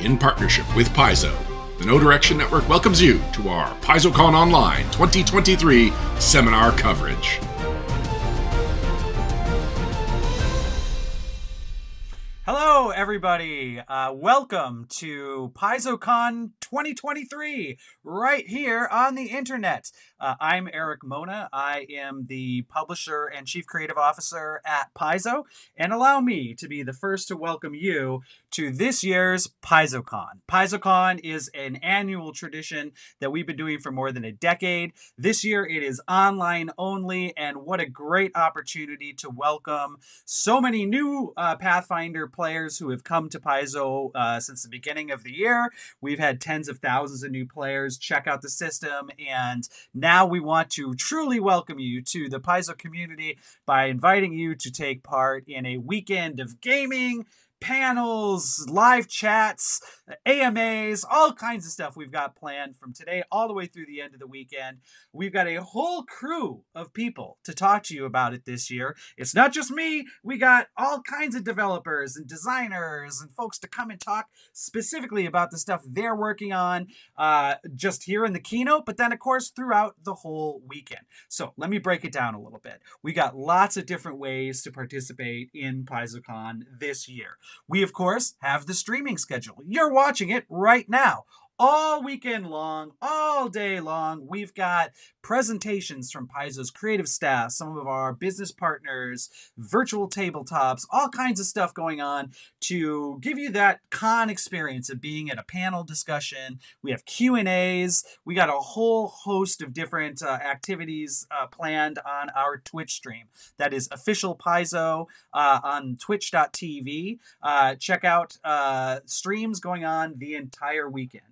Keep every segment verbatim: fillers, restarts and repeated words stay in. In partnership with Paizo, the No Direction Network welcomes you to our PaizoCon Online twenty twenty-three seminar coverage. Hello, everybody. Uh, welcome to PaizoCon twenty twenty-three, right here on the internet. Uh, I'm Eric Mona. I am the publisher and chief creative officer at Paizo, and allow me to be the first to welcome you to this year's PaizoCon. PaizoCon is an annual tradition that we've been doing for more than a decade. This year, it is online only, and what a great opportunity to welcome so many new uh, Pathfinder players. Players who have come to Paizo uh, since the beginning of the year. We've had tens of thousands of new players check out the system, and now we want to truly welcome you to the Paizo community by inviting you to take part in a weekend of gaming, panels, live chats, A M As, all kinds of stuff we've got planned from today all the way through the end of the weekend. We've got a whole crew of people to talk to you about it this year. It's not just me. We got all kinds of developers and designers and folks to come and talk specifically about the stuff they're working on uh, just here in the keynote, but then, of course, throughout the whole weekend. So let me break it down a little bit. We got lots of different ways to participate in PaizoCon this year. We, of course, have the streaming schedule. You're watching it right now. All weekend long, all day long, we've got presentations from Paizo's creative staff, some of our business partners, virtual tabletops, all kinds of stuff going on to give you that con experience of being at a panel discussion. We have Q and A's. We got a whole host of different uh, activities uh, planned on our Twitch stream. That is official Paizo uh, on twitch dot t v. Uh, check out uh, streams going on the entire weekend.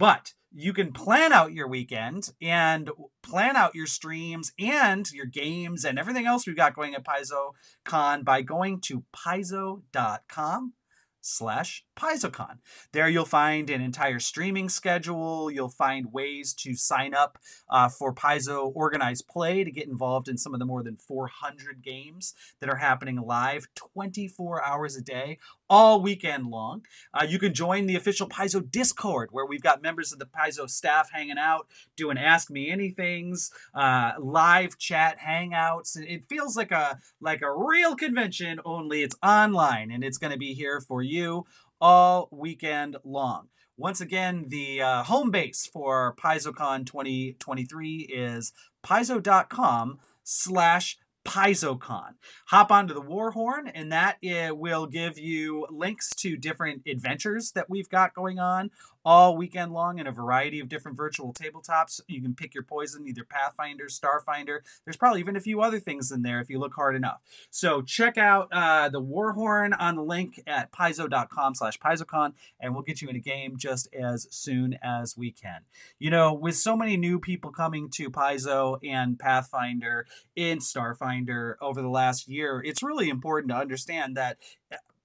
But you can plan out your weekend and plan out your streams and your games and everything else we've got going at PaizoCon by going to paizo.com slash PaizoCon. There you'll find an entire streaming schedule. You'll find ways to sign up uh, for Paizo Organized Play to get involved in some of the more than four hundred games that are happening live twenty-four hours a day, all weekend long. Uh, you can join the official Paizo Discord, where we've got members of the Paizo staff hanging out, doing Ask Me Anythings, uh, live chat hangouts. It feels like a like a real convention, only it's online, and it's going to be here for you all weekend long. Once again, the uh, home base for PaizoCon twenty twenty-three is paizo.com slash PaizoCon. Hop onto the Warhorn, and that it will give you links to different adventures that we've got going on all weekend long in a variety of different virtual tabletops. You can pick your poison, either Pathfinder, Starfinder. There's probably even a few other things in there if you look hard enough. So check out uh, the Warhorn on the link at paizo.com slash PaizoCon, and we'll get you in a game just as soon as we can. You know, with so many new people coming to Paizo and Pathfinder in Starfinder over the last year, it's really important to understand that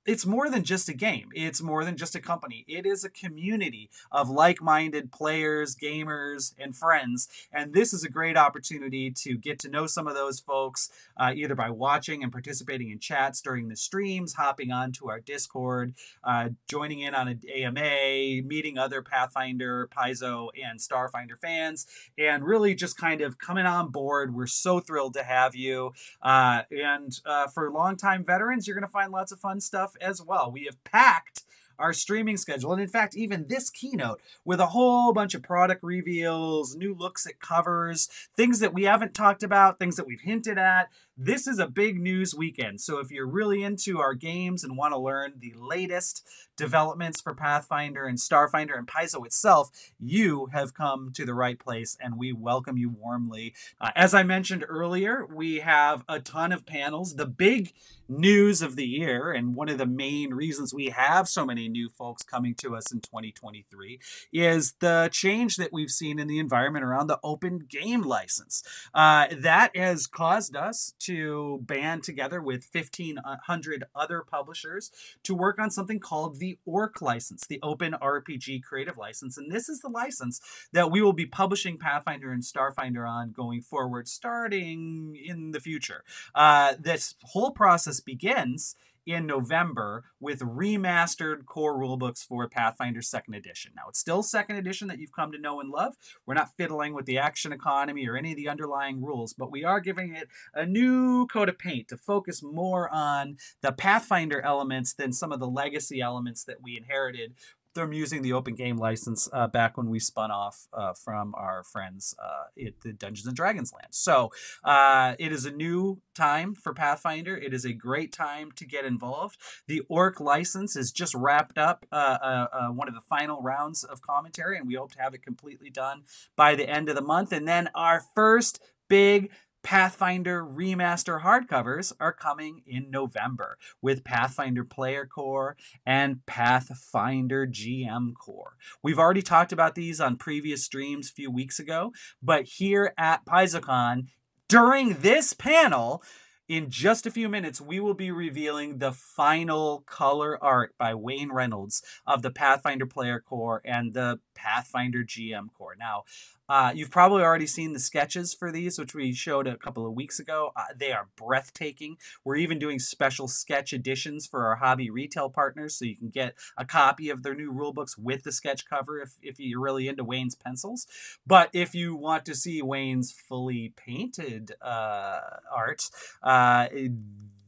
it's more than just a game. It's more than just a company. It is a community of like-minded players, gamers, and friends. And this is a great opportunity to get to know some of those folks, uh, either by watching and participating in chats during the streams, hopping onto our Discord, uh, joining in on an A M A, meeting other Pathfinder, Paizo, and Starfinder fans, and really just kind of coming on board. We're so thrilled to have you. Uh, and uh, for longtime veterans, you're going to find lots of fun stuff as well. We have packed our streaming schedule, and in fact, even this keynote, with a whole bunch of product reveals, new looks at covers, things that we haven't talked about, things that we've hinted at. This is a big news weekend. So if you're really into our games and want to learn the latest developments for Pathfinder and Starfinder and Paizo itself, you have come to the right place, and we welcome you warmly. Uh, as I mentioned earlier, we have a ton of panels. The big news of the year, and one of the main reasons we have so many new folks coming to us in twenty twenty-three is the change that we've seen in the environment around the open game license. Uh, that has caused us to band together with fifteen hundred other publishers to work on something called the O R C License, the Open R P G Creative License. And this is the license that we will be publishing Pathfinder and Starfinder on going forward, starting in the future. Uh, this whole process begins in November with remastered core rulebooks for Pathfinder second edition. Now, it's still second edition that you've come to know and love. We're not fiddling with the action economy or any of the underlying rules, but we are giving it a new coat of paint to focus more on the Pathfinder elements than some of the legacy elements that we inherited from using the open game license uh, back when we spun off uh, from our friends uh, at the Dungeons and Dragons land. So uh, it is a new time for Pathfinder. It is a great time to get involved. The O R C license is just wrapped up uh, uh, uh, one of the final rounds of commentary, and we hope to have it completely done by the end of the month. And then our first big Pathfinder remaster hardcovers are coming in November with Pathfinder Player Core and Pathfinder G M Core. We've already talked about these on previous streams a few weeks ago, but here at PaizoCon, during this panel, in just a few minutes, we will be revealing the final color art by Wayne Reynolds of the Pathfinder Player Core and the Pathfinder G M Core. Now, uh, you've probably already seen the sketches for these, which we showed a couple of weeks ago. Uh, they are breathtaking. We're even doing special sketch editions for our hobby retail partners, so you can get a copy of their new rulebooks with the sketch cover if, if you're really into Wayne's pencils. But if you want to see Wayne's fully painted uh, art, uh, Uh,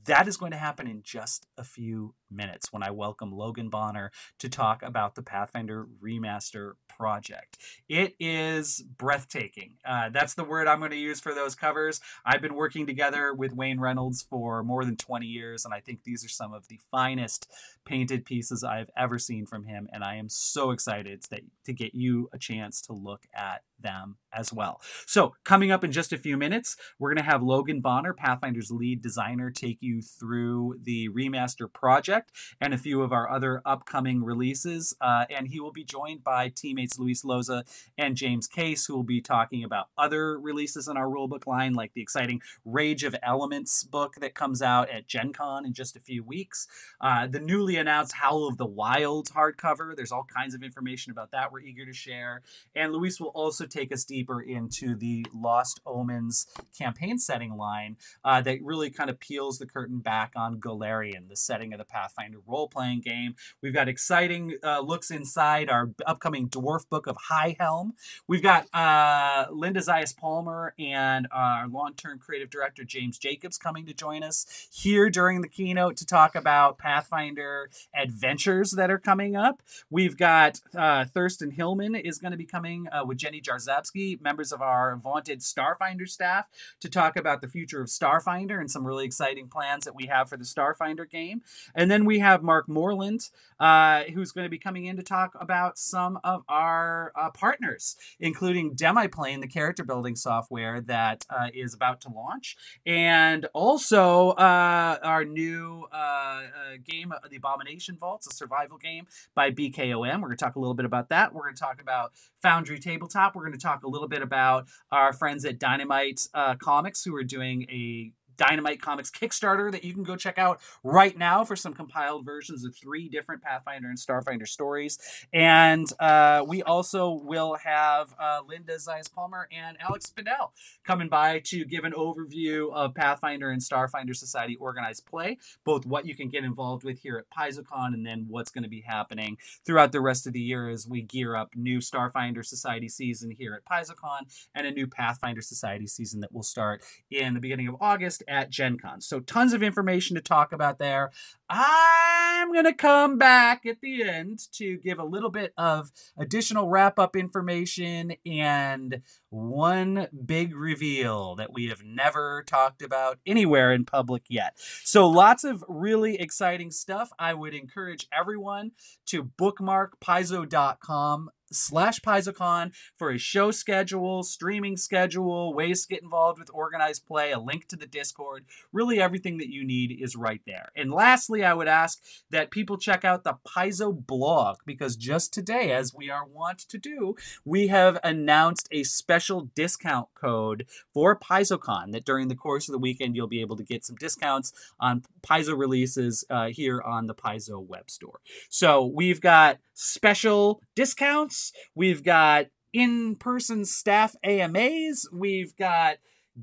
that is going to happen in just a few minutes when I welcome Logan Bonner to talk about the Pathfinder Remaster project. It is breathtaking. Uh, that's the word I'm going to use for those covers. I've been working together with Wayne Reynolds for more than twenty years, and I think these are some of the finest painted pieces I've ever seen from him, and I am so excited that, to get you a chance to look at them as well. So coming up in just a few minutes, we're going to have Logan Bonner, Pathfinder's lead designer, take you through the remaster project and a few of our other upcoming releases. Uh, and he will be joined by teammates Luis Loza and James Case, who will be talking about other releases in our rulebook line, like the exciting Rage of Elements book that comes out at Gen Con in just a few weeks. Uh, the newly announced Howl of the Wild hardcover. There's all kinds of information about that we're eager to share. And Luis will also take us deeper into the Lost Omens campaign setting line uh, that really kind of peels the curtain back on Golarion, the setting of the Pathfinder role-playing game. We've got exciting uh, looks inside our upcoming dwarf book of High Helm. We've got uh, Linda Zayas-Palmer and our long-term creative director James Jacobs coming to join us here during the keynote to talk about Pathfinder adventures that are coming up. We've got uh, Thurston Hillman is going to be coming uh, with Jenny Jarzabski, members of our vaunted Starfinder staff, to talk about the future of Starfinder and some really exciting plans that we have for the Starfinder game. And then we have Mark Moreland, uh, who's going to be coming in to talk about some of our uh, partners, including Demiplane, the character building software that uh, is about to launch, and also uh, our new uh, uh, game, The Abomination Vaults, a survival game by B K O M. We're going to talk a little bit about that. We're going to talk about Foundry Tabletop. We're going to talk a little bit about our friends at Dynamite uh, Comics, who are doing a Dynamite Comics Kickstarter that you can go check out right now for some compiled versions of three different Pathfinder and Starfinder stories. And uh, we also will have uh, Linda Zayas-Palmer and Alex Spindell coming by to give an overview of Pathfinder and Starfinder Society organized play, both what you can get involved with here at PaizoCon and then what's going to be happening throughout the rest of the year as we gear up new Starfinder Society season here at PaizoCon and a new Pathfinder Society season that will start in the beginning of August at Gen Con. So tons of information to talk about there. I'm going to come back at the end to give a little bit of additional wrap-up information and one big reveal that we have never talked about anywhere in public yet. So lots of really exciting stuff. I would encourage everyone to bookmark paizo dot com slash PaizoCon for a show schedule, streaming schedule, ways to get involved with organized play, a link to the Discord. Really everything that you need is right there. And lastly, I would ask that people check out the Paizo blog, because just today, as we are wont to do, we have announced a special discount code for PaizoCon that during the course of the weekend, you'll be able to get some discounts on Paizo releases uh, here on the Paizo web store. So we've got special discounts. We've got in-person staff A M As. We've got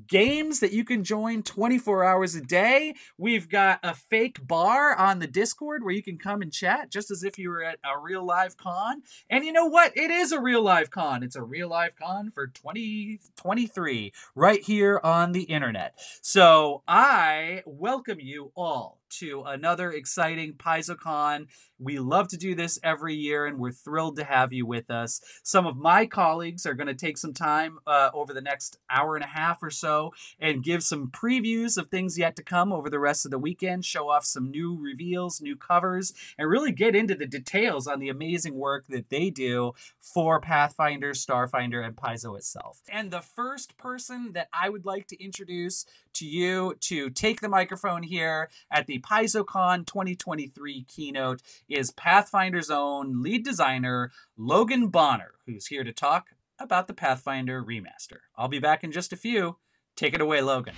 games that you can join twenty-four hours a day. We've got a fake bar on the Discord where you can come and chat just as if you were at a real live con. And you know what? It is a real live con. It's a real live con for twenty twenty-three right here on the internet. So I welcome you all to another exciting PaizoCon. We love to do this every year, and we're thrilled to have you with us. Some of my colleagues are going to take some time uh, over the next hour and a half or so and give some previews of things yet to come over the rest of the weekend, show off some new reveals, new covers, and really get into the details on the amazing work that they do for Pathfinder, Starfinder, and Paizo itself. And the first person that I would like to introduce to you to take the microphone here at the PaizoCon twenty twenty-three keynote is Pathfinder's own lead designer, Logan Bonner, who's here to talk about the Pathfinder remaster. I'll be back in just a few. Take it away, Logan.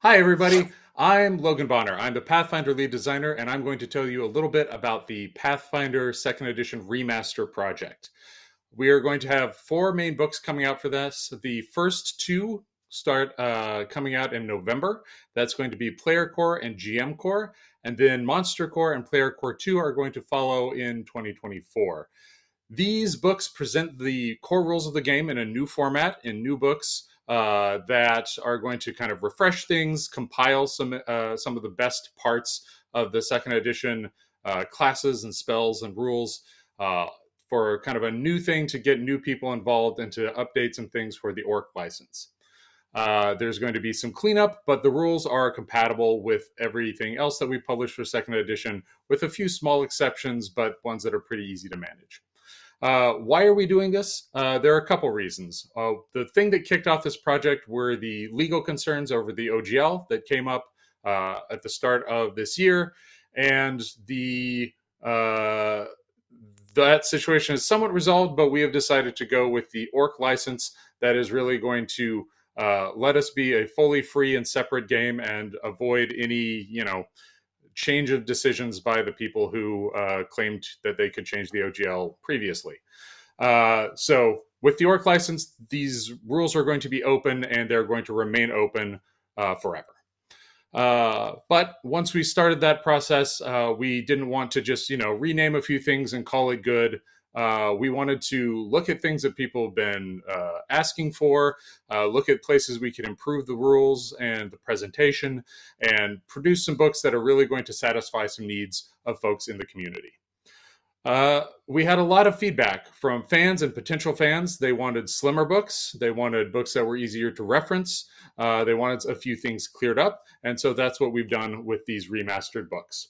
Hi, everybody. I'm Logan Bonner. I'm the Pathfinder lead designer, and I'm going to tell you a little bit about the Pathfinder second edition remaster project. We are going to have four main books coming out for this. The first two start uh, coming out in November. That's going to be Player Core and G M Core, and then Monster Core and Player Core two are going to follow in twenty twenty-four. These books present the core rules of the game in a new format, in new books uh, that are going to kind of refresh things, compile some uh, some of the best parts of the second edition uh, classes and spells and rules uh, for kind of a new thing to get new people involved and to update some things for the O R C license. Uh, there's going to be some cleanup, but the rules are compatible with everything else that we publish for second edition, with a few small exceptions, but ones that are pretty easy to manage. Uh, why are we doing this? Uh, there are a couple reasons. Uh, the thing that kicked off this project were the legal concerns over the O G L that came up uh, at the start of this year, and the uh, that situation is somewhat resolved, but we have decided to go with the O R C license that is really going to Uh, let us be a fully free and separate game and avoid any, you know, change of decisions by the people who uh, claimed that they could change the O G L previously. Uh, so with the O R C license, these rules are going to be open and they're going to remain open uh, forever. Uh, but once we started that process, uh, we didn't want to just, you know, rename a few things and call it good. Uh, we wanted to look at things that people have been uh, asking for, uh, look at places we can improve the rules and the presentation, and produce some books that are really going to satisfy some needs of folks in the community. Uh, we had a lot of feedback from fans and potential fans. They wanted slimmer books. They wanted books that were easier to reference. Uh, they wanted a few things cleared up. And so that's what we've done with these remastered books.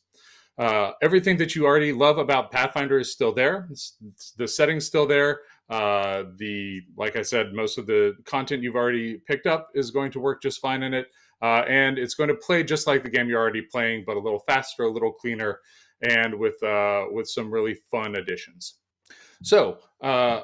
Uh, everything that you already love about Pathfinder is still there. It's, it's, the setting's still there. Uh, the, like I said, most of the content you've already picked up is going to work just fine in it. Uh, and it's going to play just like the game you're already playing, but a little faster, a little cleaner, and with, uh, with some really fun additions. So, uh,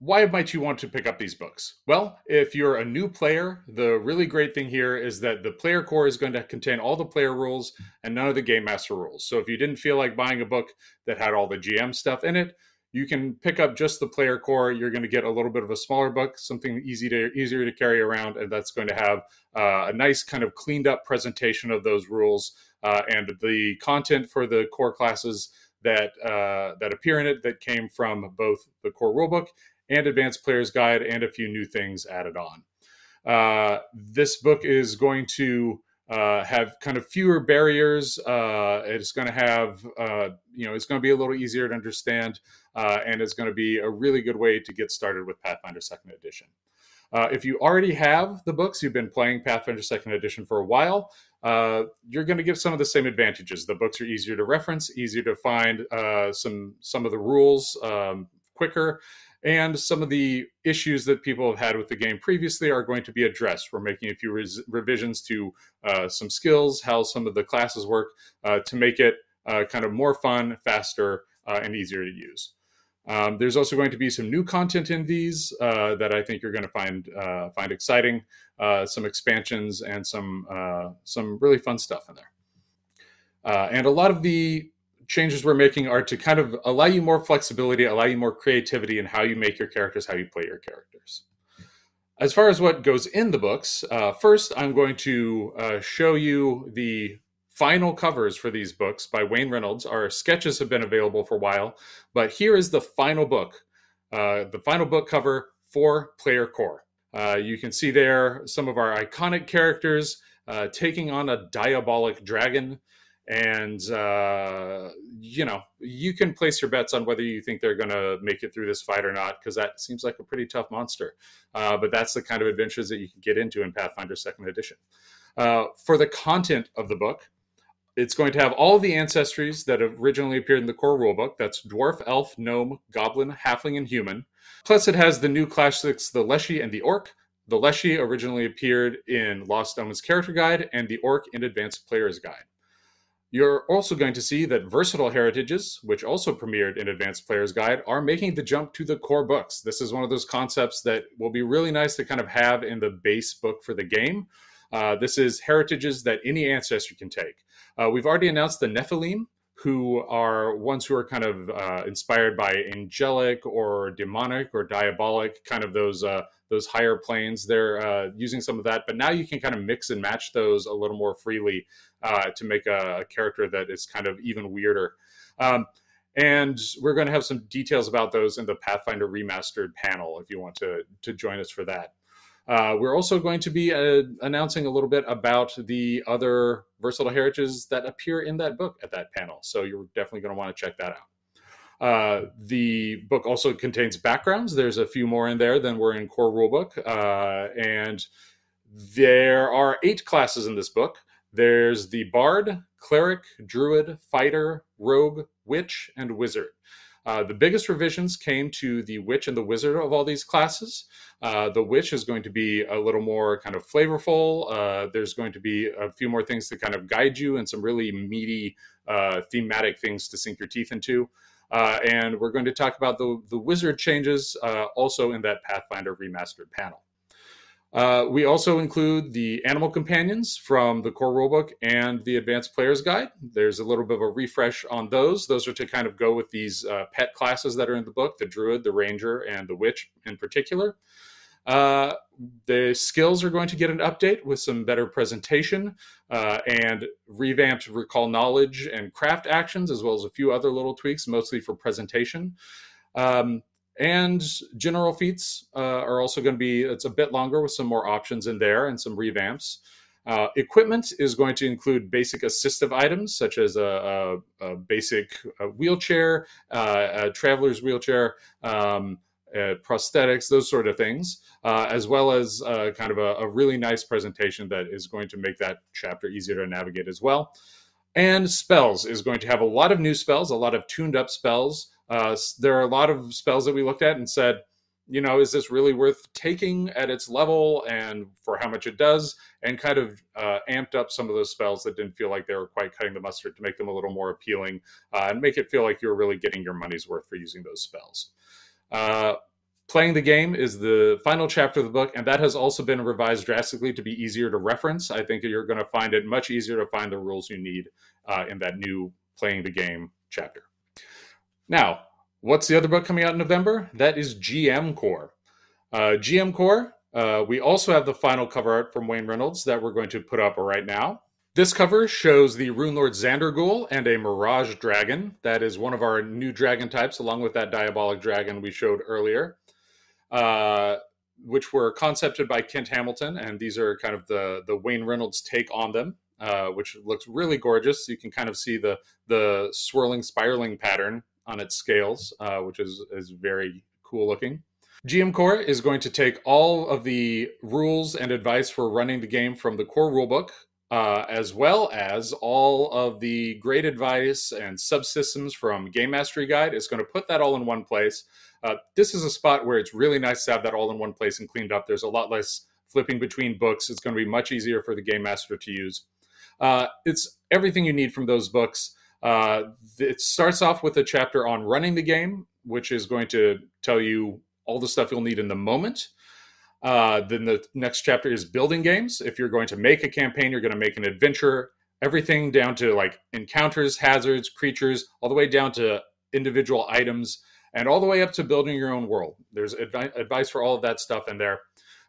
why might you want to pick up these books? Well, if you're a new player, the really great thing here is that the player core is going to contain all the player rules and none of the game master rules. So if you didn't feel like buying a book that had all the G M stuff in it, you can pick up just the player core. You're going to get a little bit of a smaller book, something easy to, easier to carry around, and that's going to have uh, a nice kind of cleaned up presentation of those rules uh, and the content for the core classes that uh, that appear in it that came from both the core rulebook and Advanced Player's Guide, and a few new things added on. Uh, this book is going to uh, have kind of fewer barriers. Uh, it's going to have, uh, you know, it's going to be a little easier to understand, uh, and it's going to be a really good way to get started with Pathfinder Second Edition. Uh, if you already have the books, you've been playing Pathfinder Second Edition for a while, uh, you're going to get some of the same advantages. The books are easier to reference, easier to find uh, some some of the rules um, quicker, and some of the issues that people have had with the game previously are going to be addressed. We're making a few res- revisions to uh, some skills, how some of the classes work, uh, to make it uh, kind of more fun, faster, uh, and easier to use. Um, there's also going to be some new content in these uh, that I think you're going to find uh, find exciting, uh, some expansions and some uh, some really fun stuff in there. Uh, and a lot of the changes we're making are to kind of allow you more flexibility, allow you more creativity in how you make your characters, how you play your characters. As far as what goes in the books, uh, first I'm going to uh, show you the final covers for these books by Wayne Reynolds. Our sketches have been available for a while, but here is the final book, uh, the final book cover for Player Core. Uh, you can see there some of our iconic characters uh, taking on a diabolic dragon. And, uh, you know, you can place your bets on whether you think they're going to make it through this fight or not, because that seems like a pretty tough monster. Uh, but that's the kind of adventures that you can get into in Pathfinder Second Edition. Uh, for the content of the book, it's going to have all the ancestries that originally appeared in the core rulebook. That's dwarf, elf, gnome, goblin, halfling, and human. Plus it has the new classics, the Leshy and the Orc. The Leshy originally appeared in Lost Omens Character Guide and the Orc in Advanced Player's Guide. You're also going to see that Versatile Heritages, which also premiered in Advanced Player's Guide, are making the jump to the core books. This is one of those concepts that will be really nice to kind of have in the base book for the game. Uh, this is heritages that any ancestor can take. Uh, we've already announced the Nephilim, who are ones who are kind of uh, inspired by angelic or demonic or diabolic, kind of those uh, those higher planes. They're uh, using some of that, but now you can kind of mix and match those a little more freely uh, to make a character that is kind of even weirder. Um, and we're going to have some details about those in the Pathfinder Remastered panel if you want to, to join us for that. Uh, we're also going to be uh, announcing a little bit about the other versatile heritages that appear in that book at that panel. So you're definitely going to want to check that out. Uh, the book also contains backgrounds. There's a few more in there than were in core rulebook. Uh, and there are eight classes in this book. There's the bard, cleric, druid, fighter, rogue, witch, and wizard. Uh, the biggest revisions came to the witch and the wizard of all these classes. Uh, the witch is going to be a little more kind of flavorful. Uh, there's going to be a few more things to kind of guide you and some really meaty uh, thematic things to sink your teeth into. Uh, and we're going to talk about the, the wizard changes uh, also in that Pathfinder Remastered panel. Uh, we also include the animal companions from the core rulebook and the Advanced Player's Guide. There's a little bit of a refresh on those. Those are to kind of go with these uh, pet classes that are in the book, the druid, the ranger, and the witch in particular. Uh, the skills are going to get an update with some better presentation uh, and revamped recall knowledge and craft actions, as well as a few other little tweaks, mostly for presentation. Um, And general feats uh, are also going to be, it's a bit longer with some more options in there and some revamps. Uh, equipment is going to include basic assistive items, such as a, a, a basic wheelchair, uh, a traveler's wheelchair, um, uh, prosthetics, those sort of things, uh, as well as uh, kind of a, a really nice presentation that is going to make that chapter easier to navigate as well. And spells is going to have a lot of new spells, a lot of tuned up spells. Uh, there are a lot of spells that we looked at and said, you know, is this really worth taking at its level and for how much it does, and kind of uh, amped up some of those spells that didn't feel like they were quite cutting the mustard to make them a little more appealing uh, and make it feel like you're really getting your money's worth for using those spells. Uh, Playing the Game is the final chapter of the book, and that has also been revised drastically to be easier to reference. I think you're going to find it much easier to find the rules you need uh, in that new Playing the Game chapter. Now, what's the other book coming out in November? That is G M Core. Uh, G M Core, uh, we also have the final cover art from Wayne Reynolds that we're going to put up right now. This cover shows the Rune Lord Xandergul and a Mirage Dragon. That is one of our new dragon types, along with that diabolic dragon we showed earlier. Uh, which were concepted by Kent Hamilton, and these are kind of the the Wayne Reynolds take on them, uh, which looks really gorgeous. You can kind of see the the swirling, spiraling pattern on its scales, uh, which is is very cool looking. G M Core is going to take all of the rules and advice for running the game from the core rulebook, uh, as well as all of the great advice and subsystems from Game Mastery Guide. It's going to put that all in one place. Uh, this is a spot where it's really nice to have that all in one place and cleaned up. There's a lot less flipping between books. It's going to be much easier for the Game Master to use. Uh, it's everything you need from those books. Uh, it starts off with a chapter on running the game, which is going to tell you all the stuff you'll need in the moment. Uh, then the next chapter is building games. If you're going to make a campaign, you're going to make an adventure, everything down to like encounters, hazards, creatures, all the way down to individual items, and all the way up to building your own world. There's advi- advice for all of that stuff in there.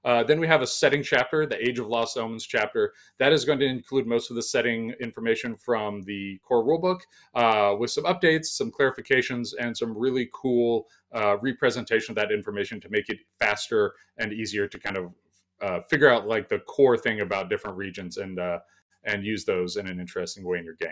Uh, then we have a setting chapter, the Age of Lost Omens chapter. That is going to include most of the setting information from the core rulebook, uh, with some updates, some clarifications, and some really cool uh, representation of that information to make it faster and easier to kind of uh, figure out like the core thing about different regions and uh, and use those in an interesting way in your game.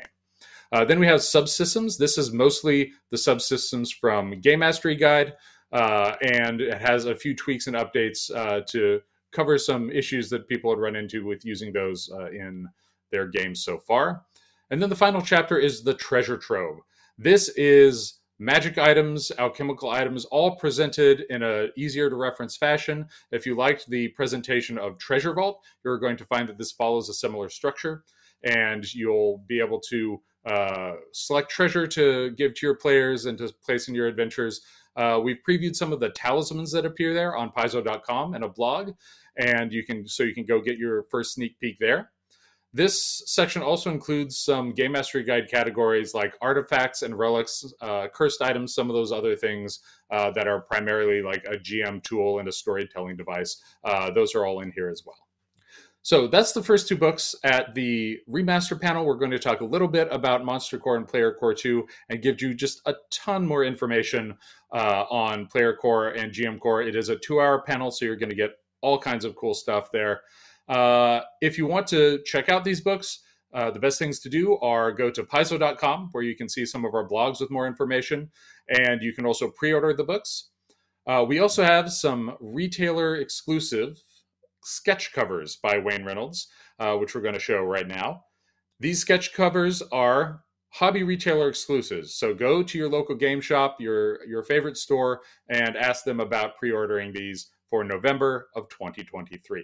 Uh, then we have subsystems. This is mostly the subsystems from Game Mastery Guide, uh, and it has a few tweaks and updates uh, to cover some issues that people had run into with using those uh, in their games so far. And then the final chapter is the Treasure Trove. This is magic items, alchemical items, all presented in an easier to reference fashion. If you liked the presentation of Treasure Vault, you're going to find that this follows a similar structure, and you'll be able to uh, select treasure to give to your players and to place in your adventures. Uh, we've previewed some of the talismans that appear there on paizo dot com and a blog, and you can so you can go get your first sneak peek there. This section also includes some Game Mastery Guide categories like artifacts and relics, uh, cursed items, some of those other things uh, that are primarily like a G M tool and a storytelling device. Uh, those are all in here as well. So that's the first two books. At the remaster panel, we're going to talk a little bit about Monster Core and Player Core two and give you just a ton more information uh, on Player Core and G M Core. It is a two-hour panel, so you're going to get all kinds of cool stuff there. Uh, if you want to check out these books, uh, the best things to do are go to paizo dot com, where you can see some of our blogs with more information, and you can also pre-order the books. Uh, we also have some retailer exclusive sketch covers by Wayne Reynolds, uh, which we're going to show right now. These sketch covers are hobby retailer exclusives. So go to your local game shop, your, your favorite store, and ask them about pre-ordering these for November of twenty twenty-three.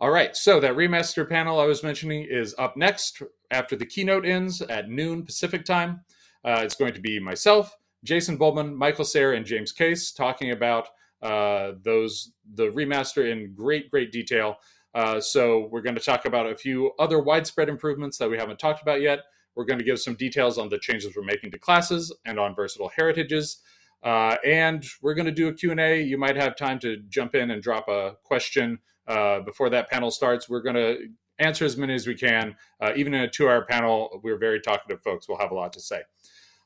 All right, so that remaster panel I was mentioning is up next after the keynote ends at noon Pacific time. Uh, it's going to be myself, Jason Bulman, Michael Sayre, and James Case talking about uh those the remaster in great great detail. Uh so we're going to talk about a few other widespread improvements that we haven't talked about yet. We're going to give some details on the changes we're making to classes and on versatile heritages, uh and we're going to do a Q and A. You might have time to jump in and drop a question uh before that panel starts. We're going to answer as many as we can. Uh, even in a two-hour panel, we're very talkative folks. We'll have a lot to say.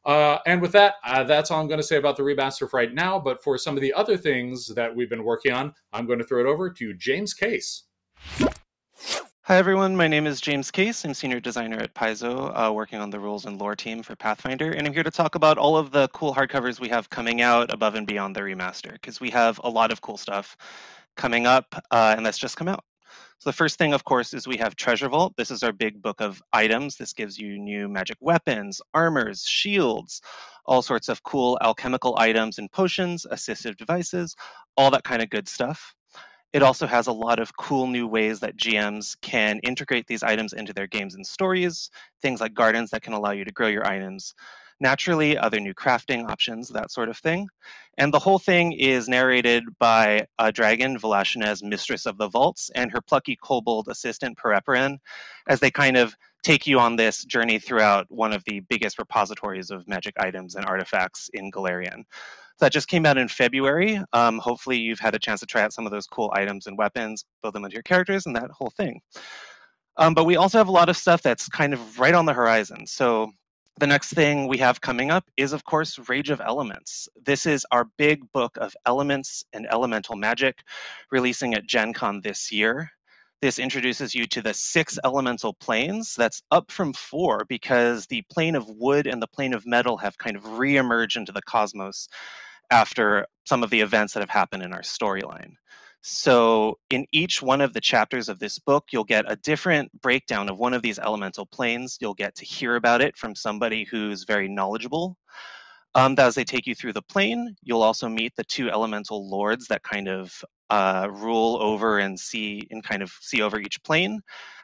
Uh, and with that, uh, that's all I'm going to say about the remaster for right now. But for some of the other things that we've been working on, I'm going to throw it over to James Case. Hi, everyone. My name is James Case. I'm senior designer at Paizo, uh, working on the rules and lore team for Pathfinder. And I'm here to talk about all of the cool hardcovers we have coming out above and beyond the remaster, because we have a lot of cool stuff coming up uh, and that's just come out. So the first thing, of course, is we have Treasure Vault. This is our big book of items. This gives you new magic weapons, armors, shields, all sorts of cool alchemical items and potions, assistive devices, all that kind of good stuff. It also has a lot of cool new ways that G Ms can integrate these items into their games and stories, things like gardens that can allow you to grow your items naturally, other new crafting options, that sort of thing. And the whole thing is narrated by a dragon, Velashinez, mistress of the vaults, and her plucky kobold assistant, Pereperin, as they kind of take you on this journey throughout one of the biggest repositories of magic items and artifacts in Golarion. So that just came out in February. Um, hopefully you've had a chance to try out some of those cool items and weapons, build them into your characters, and that whole thing. Um, but we also have a lot of stuff that's kind of right on the horizon. So The next thing we have coming up is, of course, Rage of Elements. This is our big book of elements and elemental magic, releasing at Gen Con this year. This introduces you to the six elemental planes. That's up from four because the plane of wood and the plane of metal have kind of re-emerged into the cosmos after some of the events that have happened in our storyline. So in each one of the chapters of this book, you'll get a different breakdown of one of these elemental planes. You'll get to hear about it from somebody who's very knowledgeable. Um, as they take you through the plane, you'll also meet the two elemental lords that kind of uh, rule over and see and kind of see over each plane,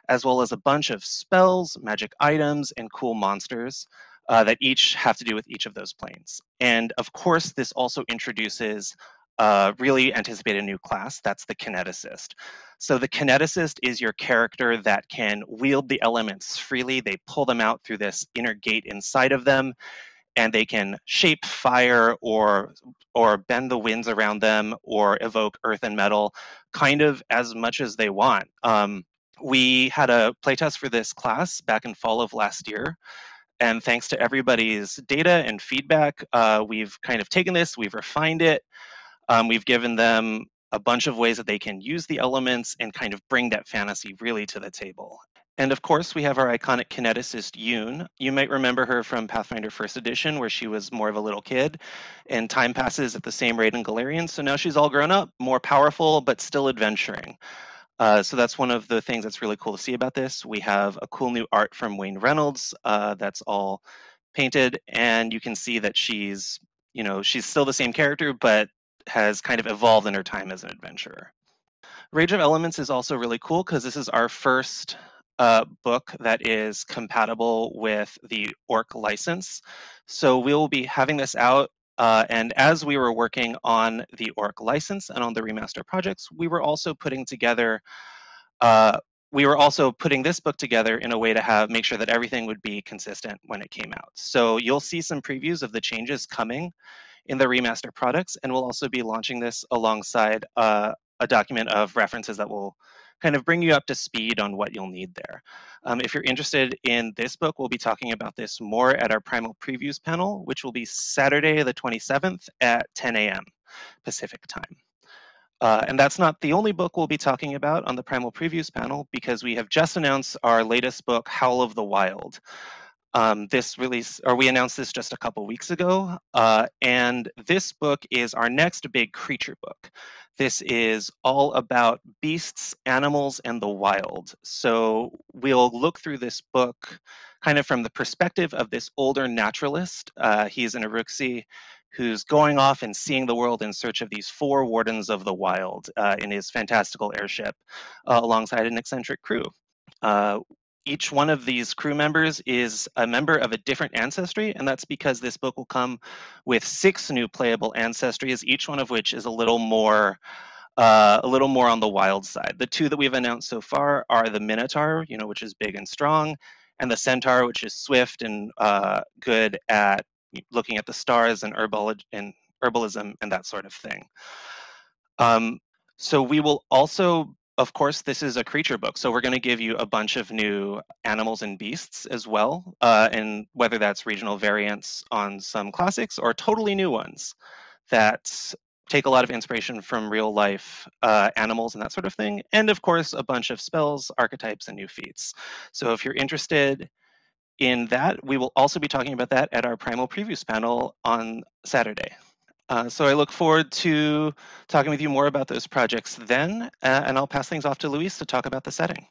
as well as a bunch of spells, magic items, and cool monsters uh, that each have to do with each of those planes. And of course, this also introduces Uh, really anticipate a new class, that's the Kineticist. So the Kineticist is your character that can wield the elements freely. They pull them out through this inner gate inside of them, and they can shape fire or, or bend the winds around them or evoke earth and metal kind of as much as they want. Um, we had a playtest for this class back in fall of last year. And thanks to everybody's data and feedback, uh, we've kind of taken this, we've refined it. Um, we've given them a bunch of ways that they can use the elements and kind of bring that fantasy really to the table. And of course, we have our iconic Kineticist, Yoon. You might remember her from Pathfinder First Edition, where she was more of a little kid, and time passes at the same rate in Golarion, so now she's all grown up, more powerful, but still adventuring. Uh, so that's one of the things that's really cool to see about this. We have a cool new art from Wayne Reynolds uh, that's all painted, and you can see that she's, you know, she's still the same character, but has kind of evolved in her time as an adventurer. Rage of Elements is also really cool because this is our first uh, book that is compatible with the O R C license. So we'll be having this out, uh, and as we were working on the O R C license and on the remaster projects, we were also putting together, uh, we were also putting this book together in a way to have make sure that everything would be consistent when it came out. So you'll see some previews of the changes coming in the remaster products, and we'll also be launching this alongside uh, a document of references that will kind of bring you up to speed on what you'll need there. Um, if you're interested in this book, we'll be talking about this more at our Primal Previews panel, which will be Saturday the twenty-seventh at ten a.m. Pacific time. Uh, and that's not the only book we'll be talking about on the Primal Previews panel, because we have just announced our latest book, Howl of the Wild. Um, this release, or we announced this just a couple weeks ago, uh, and this book is our next big creature book. This is all about beasts, animals, and the wild. So we'll look through this book kind of from the perspective of this older naturalist. Uh, he's an Aruxi who's going off and seeing the world in search of these four wardens of the wild uh, in his fantastical airship uh, alongside an eccentric crew. Uh, Each one of these crew members is a member of a different ancestry, and that's because this book will come with six new playable ancestries, each one of which is a little more uh, a little more on the wild side. The two that we've announced so far are the Minotaur, you know, which is big and strong, and the Centaur, which is swift and uh, good at looking at the stars and, herbal- and herbalism and that sort of thing. Um, so we will also Of course, this is a creature book, so we're going to give you a bunch of new animals and beasts as well, uh, and whether that's regional variants on some classics or totally new ones that take a lot of inspiration from real life uh, animals and that sort of thing, and of course, a bunch of spells, archetypes, and new feats. So if you're interested in that, we will also be talking about that at our Primal Previews panel on Saturday. Uh, so I look forward to talking with you more about those projects then, uh, and I'll pass things off to Luis to talk about the setting.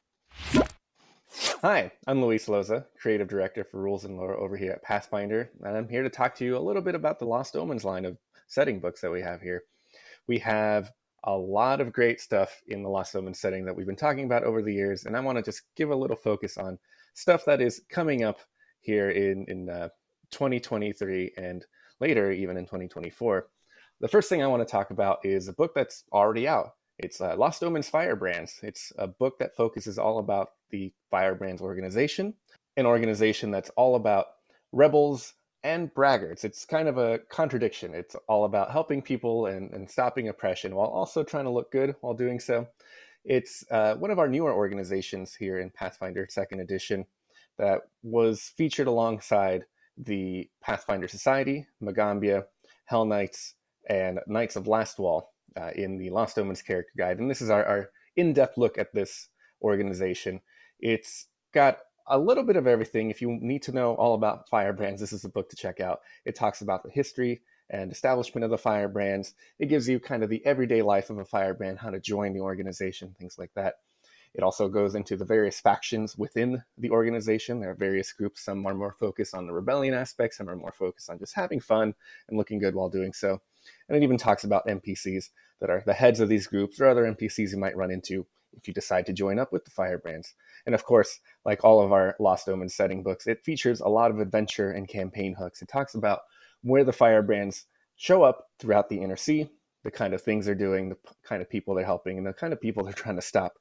Hi, I'm Luis Loza, Creative Director for Rules and Lore over here at Pathfinder, and I'm here to talk to you a little bit about the Lost Omens line of setting books that we have here. We have a lot of great stuff in the Lost Omens setting that we've been talking about over the years, and I want to just give a little focus on stuff that is coming up here in, in uh, twenty twenty-three and later, even in twenty twenty-four. The first thing I want to talk about is a book that's already out. It's uh, Lost Omens Firebrands. It's a book that focuses all about the Firebrands organization, an organization that's all about rebels and braggarts. It's kind of a contradiction. It's all about helping people and, and stopping oppression while also trying to look good while doing so. It's uh, one of our newer organizations here in Pathfinder Second Edition that was featured alongside the Pathfinder Society, Magambia, Hell Knights, and Knights of Lastwall uh, in the Lost Omens character guide. And this is our, our in-depth look at this organization. It's got a little bit of everything. If you need to know all about firebrands, this is a book to check out. It talks about the history and establishment of the firebrands. It gives you kind of the everyday life of a firebrand, how to join the organization, things like that. It also goes into the various factions within the organization. There are various groups. Some are more focused on the rebellion aspects. Some are more focused on just having fun and looking good while doing so. And it even talks about N P Cs that are the heads of these groups or other N P Cs you might run into if you decide to join up with the Firebrands. And of course, like all of our Lost Omens setting books, it features a lot of adventure and campaign hooks. It talks about where the Firebrands show up throughout the Inner Sea, the kind of things they're doing, the kind of people they're helping, and the kind of people they're trying to stop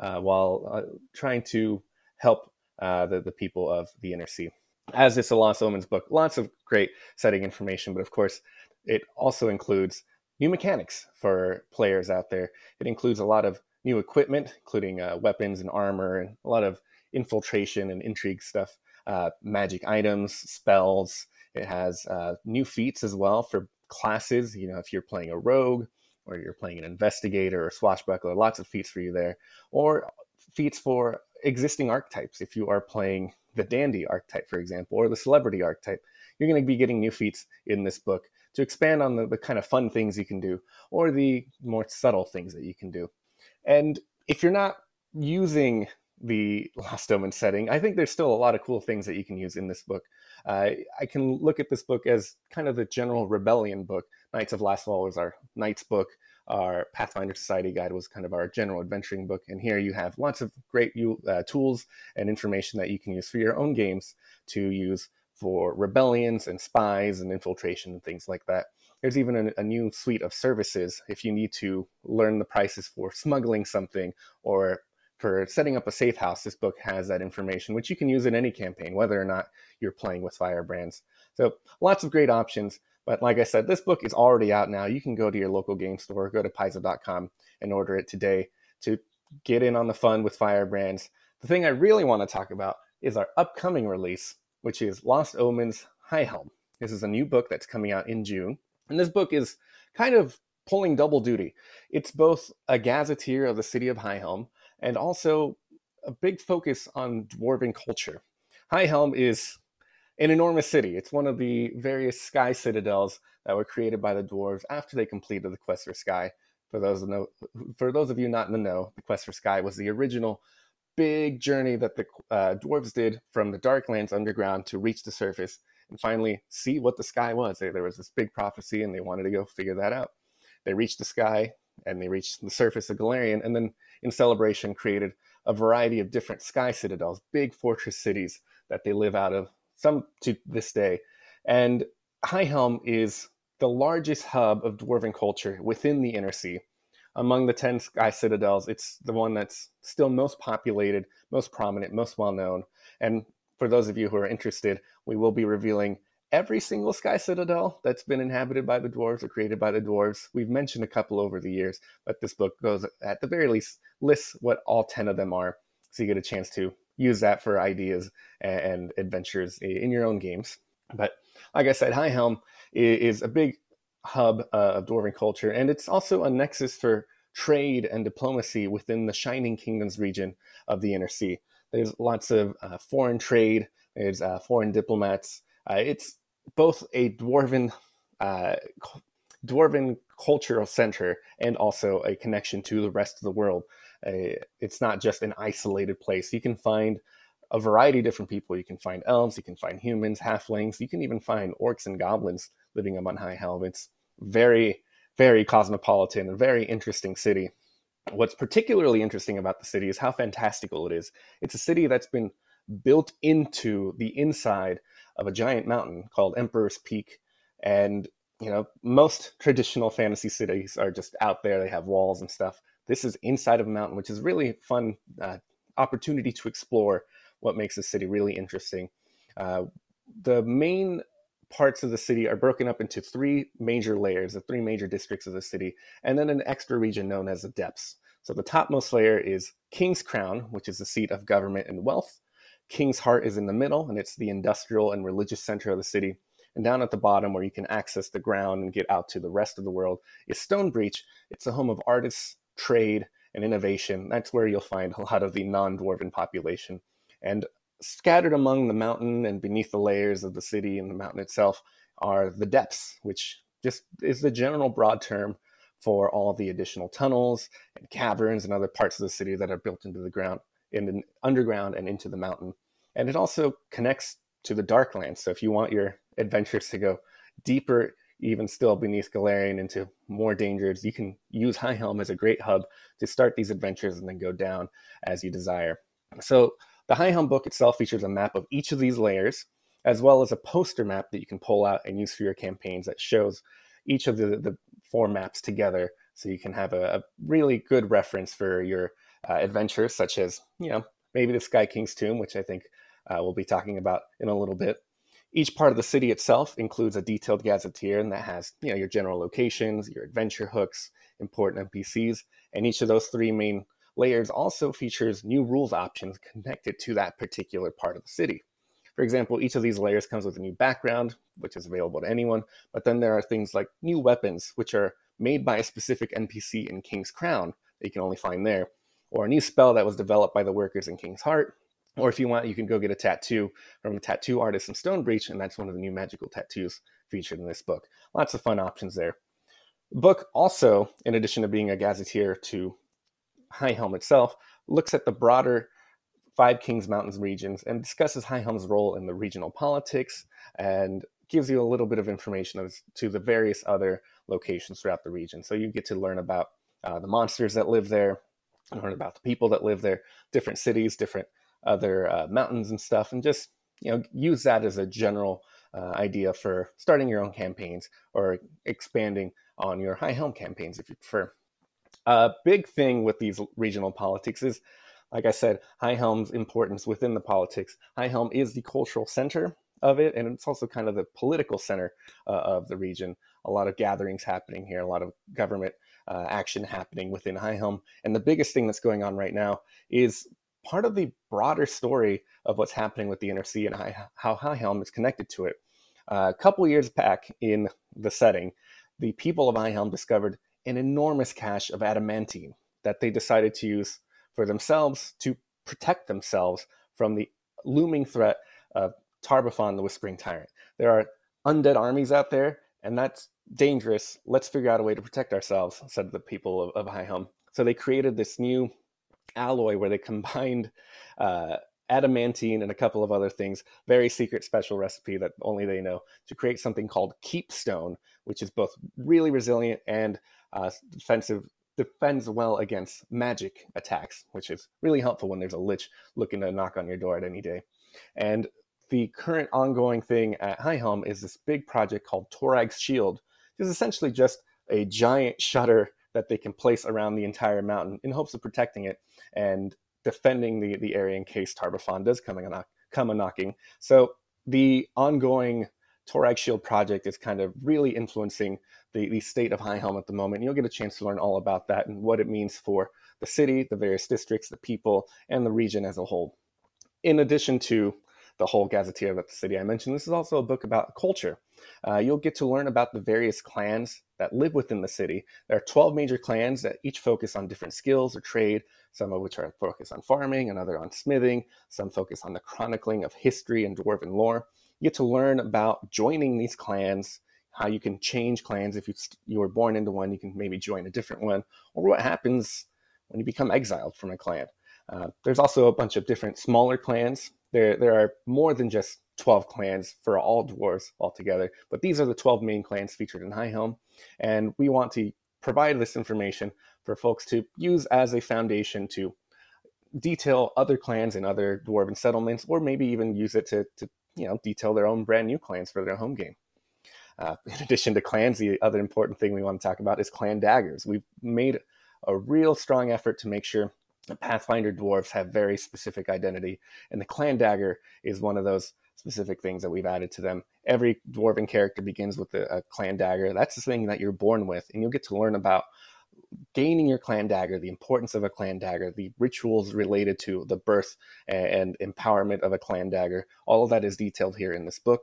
uh, while uh, trying to help uh, the, the people of the Inner Sea. As it's a Lost Omens book, lots of great setting information, but of course, it also includes new mechanics for players out there. It includes a lot of new equipment, including uh, weapons and armor, and a lot of infiltration and intrigue stuff, uh, magic items, spells. It has uh, new feats as well for classes. You know, if you're playing a rogue or you're playing an investigator or swashbuckler, lots of feats for you there, or feats for existing archetypes. If you are playing the dandy archetype, for example, or the celebrity archetype, you're going to be getting new feats in this book to expand on the, the kind of fun things you can do or the more subtle things that you can do. And if you're not using the Lost Omen setting, I think there's still a lot of cool things that you can use in this book. Uh, I can look at this book as kind of the general rebellion book. Knights of Lastwall was our Knights book. Our Pathfinder Society guide was kind of our general adventuring book. And here you have lots of great uh, tools and information that you can use for your own games to use for rebellions and spies and infiltration and things like that. There's even a, a new suite of services if you need to learn the prices for smuggling something or for setting up a safe house. This book has that information, which you can use in any campaign, whether or not you're playing with firebrands. So lots of great options. But like I said, this book is already out now. You can go to your local game store, go to paizo dot com and order it today to get in on the fun with firebrands. The thing I really want to talk about is our upcoming release, which is Lost Omens High Helm. This is a new book that's coming out in June. And this book is kind of pulling double duty. It's both a gazetteer of the city of High Helm and also a big focus on dwarven culture. High Helm is an enormous city. It's one of the various sky citadels that were created by the dwarves after they completed the Quest for Sky. For those, know, for those of you not in the know, the Quest for Sky was the original big journey that the uh, dwarves did from the Darklands underground to reach the surface and finally see what the sky was. There was this big prophecy and they wanted to go figure that out. They reached the sky and they reached the surface of Golarion, and then in celebration created a variety of different sky citadels, big fortress cities that they live out of, some to this day. And High Helm is the largest hub of dwarven culture within the Inner Sea. Among the ten sky citadels, it's the one that's still most populated, most prominent, most well-known. And for those of you who are interested, we will be revealing every single sky citadel that's been inhabited by the dwarves or created by the dwarves. We've mentioned a couple over the years, but this book goes, at the very least, lists what all ten of them are. So you get a chance to use that for ideas and adventures in your own games. But like I said, High Helm is a big hub of dwarven culture, and it's also a nexus for trade and diplomacy within the Shining Kingdoms region of the Inner Sea. There's lots of uh, foreign trade, there's uh, foreign diplomats. Uh, it's both a dwarven, uh, dwarven cultural center and also a connection to the rest of the world. Uh, it's not just an isolated place. You can find a variety of different people. You can find elves, you can find humans, halflings, you can even find orcs and goblins living up on High Helm. It's very, very cosmopolitan, a very interesting city. What's particularly interesting about the city is how fantastical it is. It's a city that's been built into the inside of a giant mountain called Emperor's Peak. And, you know, most traditional fantasy cities are just out there. They have walls and stuff. This is inside of a mountain, which is really a fun uh, opportunity to explore what makes the city really interesting. Uh, the main parts of the city are broken up into three major layers, the three major districts of the city, and then an extra region known as the Depths. So the topmost layer is King's Crown, which is the seat of government and wealth. King's Heart is in the middle, and it's the industrial and religious center of the city. And down at the bottom, where you can access the ground and get out to the rest of the world, is Stonebreach. It's the home of artists, trade, and innovation. That's where you'll find a lot of the non-dwarven population. And scattered among the mountain and beneath the layers of the city and the mountain itself are the depths, which just is the general broad term for all the additional tunnels and caverns and other parts of the city that are built into the ground, in the underground and into the mountain. And it also connects to the Darklands. So if you want your adventures to go deeper, even still beneath Golarion into more dangers, you can use High Helm as a great hub to start these adventures and then go down as you desire. So the High Helm book itself features a map of each of these layers, as well as a poster map that you can pull out and use for your campaigns that shows each of the, the four maps together. So you can have a, a really good reference for your uh, adventures, such as, you know, maybe the Sky King's Tomb, which I think uh, we'll be talking about in a little bit. Each part of the city itself includes a detailed gazetteer, and that has, you know, your general locations, your adventure hooks, important N P Cs, and each of those three main layers also features new rules options connected to that particular part of the city. For example, each of these layers comes with a new background, which is available to anyone, but then there are things like new weapons, which are made by a specific N P C in King's Crown that you can only find there, or a new spell that was developed by the workers in King's Heart. Or if you want, you can go get a tattoo from a tattoo artist in Stonebreach, and that's one of the new magical tattoos featured in this book. Lots of fun options there. The book also, in addition to being a gazetteer to High Helm itself, looks at the broader Five Kings Mountains regions and discusses High Helm's role in the regional politics, and gives you a little bit of information as to the various other locations throughout the region. So you get to learn about uh, the monsters that live there, learn about the people that live there, different cities, different other uh, mountains and stuff, and just, you know, use that as a general uh, idea for starting your own campaigns or expanding on your High Helm campaigns if you prefer. A big thing with these regional politics is, like I said, High Helm's importance within the politics. High Helm is the cultural center of it, and it's also kind of the political center uh, of the region. A lot of gatherings happening here, a lot of government uh, action happening within High Helm. And the biggest thing that's going on right now is part of the broader story of what's happening with the Inner Sea and high, how High Helm is connected to it. Uh, a couple years back in the setting, the people of High Helm discovered an enormous cache of adamantine that they decided to use for themselves to protect themselves from the looming threat of Tar-Baphon, the Whispering Tyrant. There are undead armies out there, and that's dangerous. Let's figure out a way to protect ourselves, said the people of, of High Helm. So they created this new alloy where they combined uh, adamantine and a couple of other things, very secret special recipe that only they know, to create something called Keepstone, which is both really resilient and uh, defensive, defends well against magic attacks, which is really helpful when there's a lich looking to knock on your door at any day. And the current ongoing thing at High Helm is this big project called Torag's Shield, which is essentially just a giant shutter that they can place around the entire mountain in hopes of protecting it and defending the, the area in case Tar-Baphon does come a, knock, come a knocking. So the ongoing Torag Shield project is kind of really influencing the, the state of High Helm at the moment. And you'll get a chance to learn all about that and what it means for the city, the various districts, the people, and the region as a whole. In addition to the whole gazetteer about the city I mentioned, this is also a book about culture. Uh, you'll get to learn about the various clans that live within the city. There are twelve major clans that each focus on different skills or trade, some of which are focused on farming, another on smithing, some focus on the chronicling of history and dwarven lore. You get to learn about joining these clans, how you can change clans. If you, you were born into one, you can maybe join a different one, or what happens when you become exiled from a clan. Uh, there's also a bunch of different smaller clans. There, there are more than just twelve clans for all dwarves altogether, but these are the twelve main clans featured in High Helm, and we want to provide this information for folks to use as a foundation to detail other clans in other dwarven settlements, or maybe even use it to, to you know, detail their own brand new clans for their home game. Uh, in addition to clans, the other important thing we want to talk about is clan daggers. We've made a real strong effort to make sure the Pathfinder dwarves have very specific identity, and the clan dagger is one of those specific things that we've added to them. Every dwarven character begins with a, a clan dagger. That's the thing that you're born with, and you'll get to learn about gaining your clan dagger, the importance of a clan dagger, the rituals related to the birth and empowerment of a clan dagger, all of that is detailed here in this book.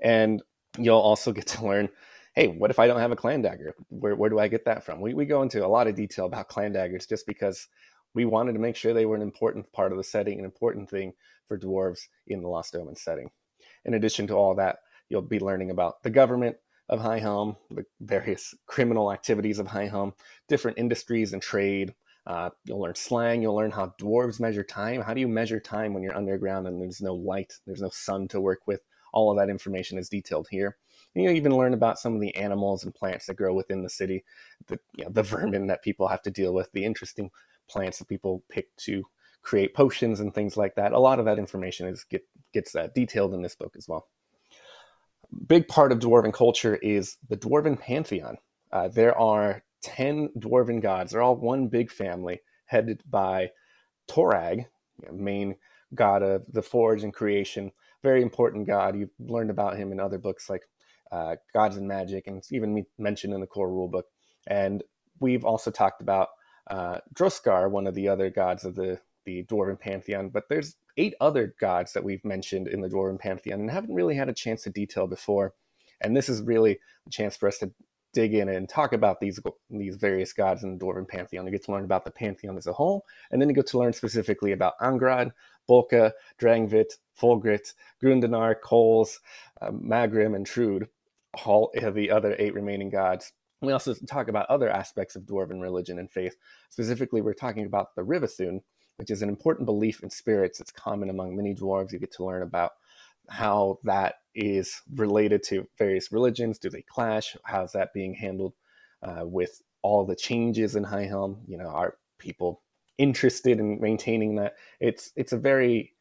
And you'll also get to learn, hey, what if I don't have a clan dagger? Where, where do I get that from? We, we go into a lot of detail about clan daggers just because we wanted to make sure they were an important part of the setting, an important thing for dwarves in the Lost Omen setting. In addition to all that, you'll be learning about the government of High Helm, the various criminal activities of High Helm, different industries and trade. Uh, you'll learn slang. You'll learn how dwarves measure time. How do you measure time when you're underground and there's no light, there's no sun to work with? All of that information is detailed here. And you'll even learn about some of the animals and plants that grow within the city, the, you know, the vermin that people have to deal with, the interesting plants that people pick to create potions and things like that. A lot of that information is get, gets uh, detailed in this book as well. Big part of dwarven culture is the dwarven pantheon. Uh, there are ten dwarven gods. They're all one big family headed by Torag, you know, main god of the forge and creation. Very important god. You've learned about him in other books like uh, Gods and Magic, and it's even mentioned in the core rulebook. And we've also talked about uh, Droskar, one of the other gods of the, the dwarven pantheon, but there's eight other gods that we've mentioned in the dwarven pantheon and haven't really had a chance to detail before. And this is really a chance for us to dig in and talk about these, these various gods in the dwarven pantheon. You get to learn about the pantheon as a whole, and then you get to learn specifically about Angrad, Bolka, Drangvit, Fulgrit, Grundanar, Kols, uh, Magrim, and Trude, all of the other eight remaining gods. We also talk about other aspects of dwarven religion and faith. Specifically, we're talking about the Rivathun, which is an important belief in spirits. It's common among many dwarves. You get to learn about how that is related to various religions. Do they clash? How's that being handled uh, with all the changes in High Helm? You know, are people interested in maintaining that? It's it's a very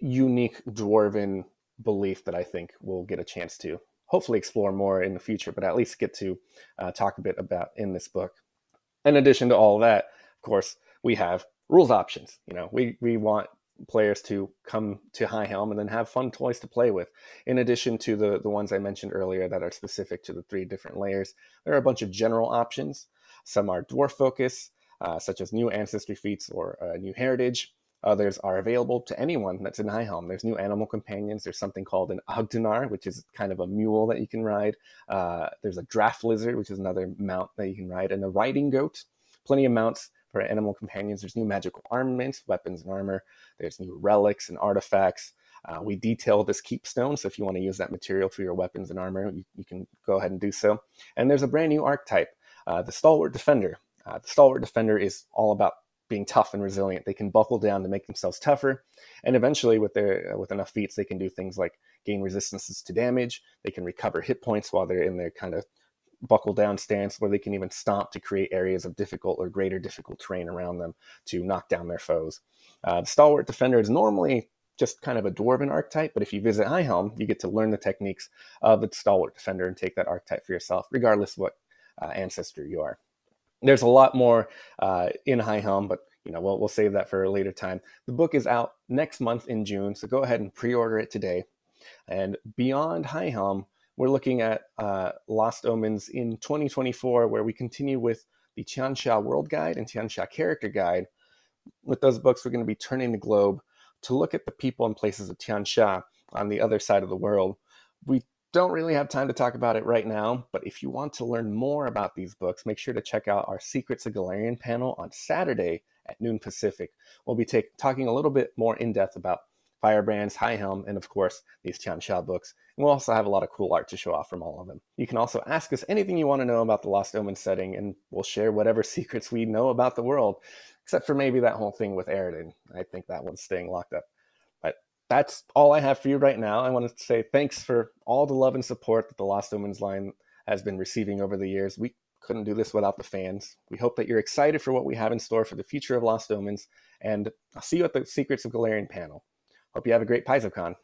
unique dwarven belief that I think we'll get a chance to hopefully explore more in the future, but at least get to uh, talk a bit about in this book. In addition to all that, of course, we have rules options. You know, we, we want players to come to High Helm and then have fun toys to play with. In addition to the, the ones I mentioned earlier that are specific to the three different layers, there are a bunch of general options. Some are dwarf focus, uh, such as new ancestry feats or uh, new heritage. Others are available to anyone that's in High Helm. There's new animal companions. There's something called an Ogdenar, which is kind of a mule that you can ride. Uh, there's a draft lizard, which is another mount that you can ride, and a riding goat. Plenty of mounts for animal companions. There's new magical armaments, weapons and armor. There's new relics and artifacts. Uh, we detail this keepstone, so if you want to use that material for your weapons and armor, you, you can go ahead and do so. And there's a brand new archetype, uh, the Stalwart Defender. Uh, the Stalwart Defender is all about being tough and resilient. They can buckle down to make themselves tougher, and eventually with their with enough feats, they can do things like gain resistances to damage. They can recover hit points while they're in their kind of buckle down stance, where they can even stomp to create areas of difficult or greater difficult terrain around them to knock down their foes. Uh, the Stalwart Defender is normally just kind of a dwarven archetype, but if you visit High Helm, you get to learn the techniques of the Stalwart Defender and take that archetype for yourself, regardless of what uh, ancestor you are. There's a lot more uh, in High Helm, but you know we'll, we'll save that for a later time. The book is out next month in June, so go ahead and pre-order it today. And beyond High Helm, we're looking at uh, Lost Omens in twenty twenty-four, where we continue with the Tianxia World Guide and Tianxia Character Guide. With those books, we're going to be turning the globe to look at the people and places of Tianxia on the other side of the world. We don't really have time to talk about it right now, but if you want to learn more about these books, make sure to check out our Secrets of Golarion panel on Saturday at noon Pacific. We'll be take, talking a little bit more in depth about Firebrands, High Helm, and of course, these Tianxia books. And we'll also have a lot of cool art to show off from all of them. You can also ask us anything you want to know about the Lost Omen setting, and we'll share whatever secrets we know about the world, except for maybe that whole thing with Eridan. I think that one's staying locked up. That's all I have for you right now. I want to say thanks for all the love and support that the Lost Omens line has been receiving over the years. We couldn't do this without the fans. We hope that you're excited for what we have in store for the future of Lost Omens, and I'll see you at the Secrets of Golarion panel. Hope you have a great PaizoCon.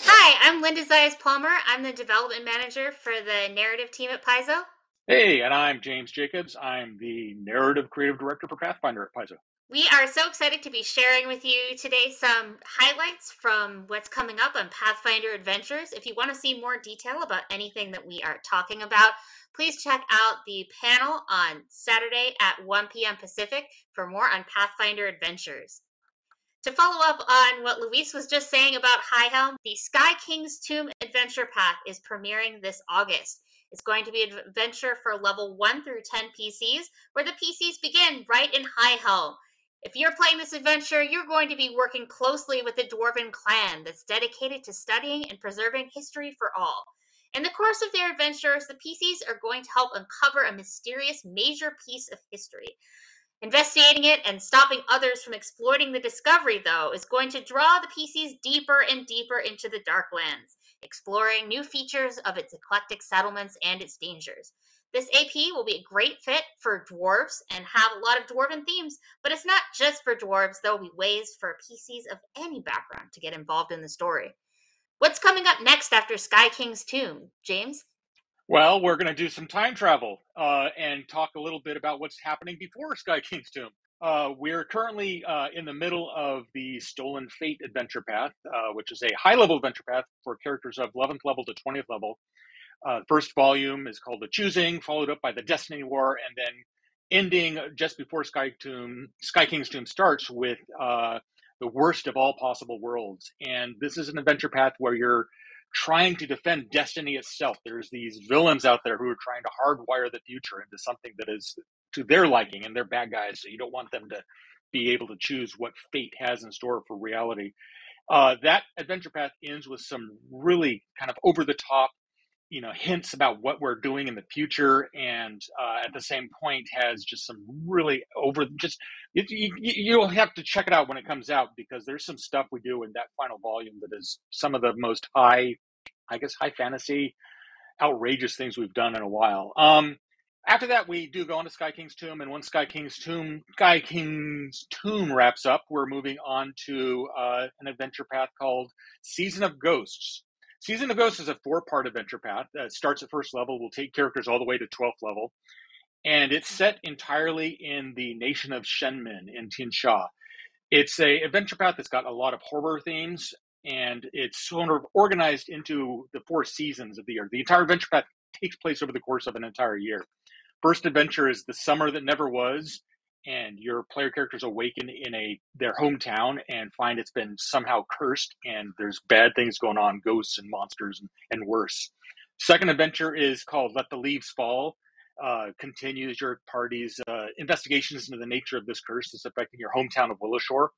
Hi, I'm Linda Zayas-Palmer. I'm the development manager for the narrative team at Paizo. Hey, and I'm James Jacobs. I'm the narrative creative director for Pathfinder at Paizo. We are so excited to be sharing with you today some highlights from what's coming up on Pathfinder Adventures. If you want to see more detail about anything that we are talking about, please check out the panel on Saturday at one p.m. Pacific for more on Pathfinder Adventures. To follow up on what Luis was just saying about High Helm, the Sky King's Tomb Adventure Path is premiering this August. It's going to be an adventure for level one through ten P Cs, where the P Cs begin right in High Helm. If you're playing this adventure, you're going to be working closely with the Dwarven clan that's dedicated to studying and preserving history for all. In the course of their adventures, the P Cs are going to help uncover a mysterious major piece of history. Investigating it and stopping others from exploiting the discovery, though, is going to draw the P Cs deeper and deeper into the Darklands, exploring new features of its eclectic settlements and its dangers. This A P will be a great fit for dwarves and have a lot of dwarven themes, but it's not just for dwarves. There will be ways for P Cs of any background to get involved in the story. What's coming up next after Sky King's Tomb, James? Well, we're going to do some time travel uh, and talk a little bit about what's happening before Sky King's Tomb. Uh, we're currently uh, in the middle of the Stolen Fate Adventure Path, uh, which is a high-level adventure path for characters of eleventh level to twentieth level. Uh, first volume is called The Choosing, followed up by The Destiny War, and then ending just before Sky, Tomb, Sky King's Tomb starts with uh, The Worst of All Possible Worlds. And this is an adventure path where you're trying to defend destiny itself. There's these villains out there who are trying to hardwire the future into something that is to their liking, and they're bad guys, so you don't want them to be able to choose what fate has in store for reality. Uh, that adventure path ends with some really kind of over-the-top you know, hints about what we're doing in the future, and uh, at the same point has just some really over, just, it, you, you'll have to check it out when it comes out, because there's some stuff we do in that final volume that is some of the most high, I guess, high fantasy, outrageous things we've done in a while. Um, after that, we do go on to Sky King's Tomb, and once Sky King's Tomb, Sky King's Tomb wraps up, we're moving on to uh, an adventure path called Season of Ghosts. Season of Ghosts is a four-part adventure path that starts at first level, will take characters all the way to twelfth level, and it's set entirely in the nation of Shenmin in Tianxia. It's an adventure path that's got a lot of horror themes, and it's sort of organized into the four seasons of the year. The entire adventure path takes place over the course of an entire year. First adventure is the summer that never was, and your player characters awaken in a their hometown and find it's been somehow cursed, and there's bad things going on, ghosts and monsters and, and worse. Second adventure is called Let the Leaves Fall. Uh, continues your party's uh, investigations into the nature of this curse that's affecting your hometown of Willowshore.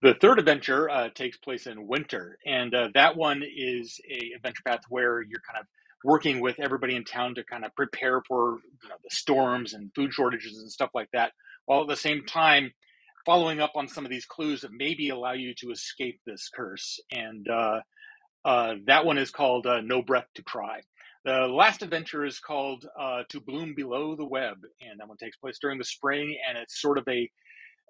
The third adventure uh, takes place in winter, and uh, that one is a adventure path where you're kind of working with everybody in town to kind of prepare for you know, the storms and food shortages and stuff like that, while at the same time following up on some of these clues that maybe allow you to escape this curse. And uh, uh, that one is called uh, No Breath to Cry. The last adventure is called uh, To Bloom Below the Web, and that one takes place during the spring, and it's sort of a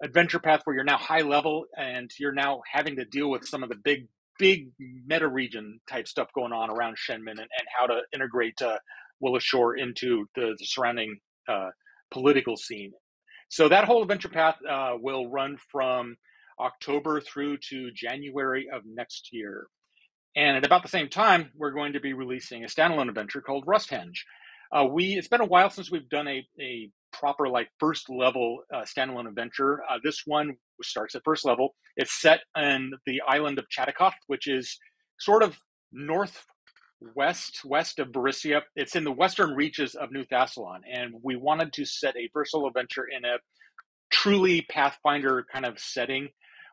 adventure path where you're now high level, and you're now having to deal with some of the big, big meta region type stuff going on around Shenmin, and, and how to integrate uh, Willowshore into the, the surrounding uh, political scene. So that whole adventure path uh, will run from October through to January of next year. And at about the same time, we're going to be releasing a standalone adventure called Rusthenge. Uh, we It's been a while since we've done a, a proper like first level uh, standalone adventure. Uh, this one starts at first level. It's set in the island of Chatakov, which is sort of northwest, west of Barissia. It's in the western reaches of New Thassalon, and we wanted to set a first level adventure in a truly Pathfinder kind of setting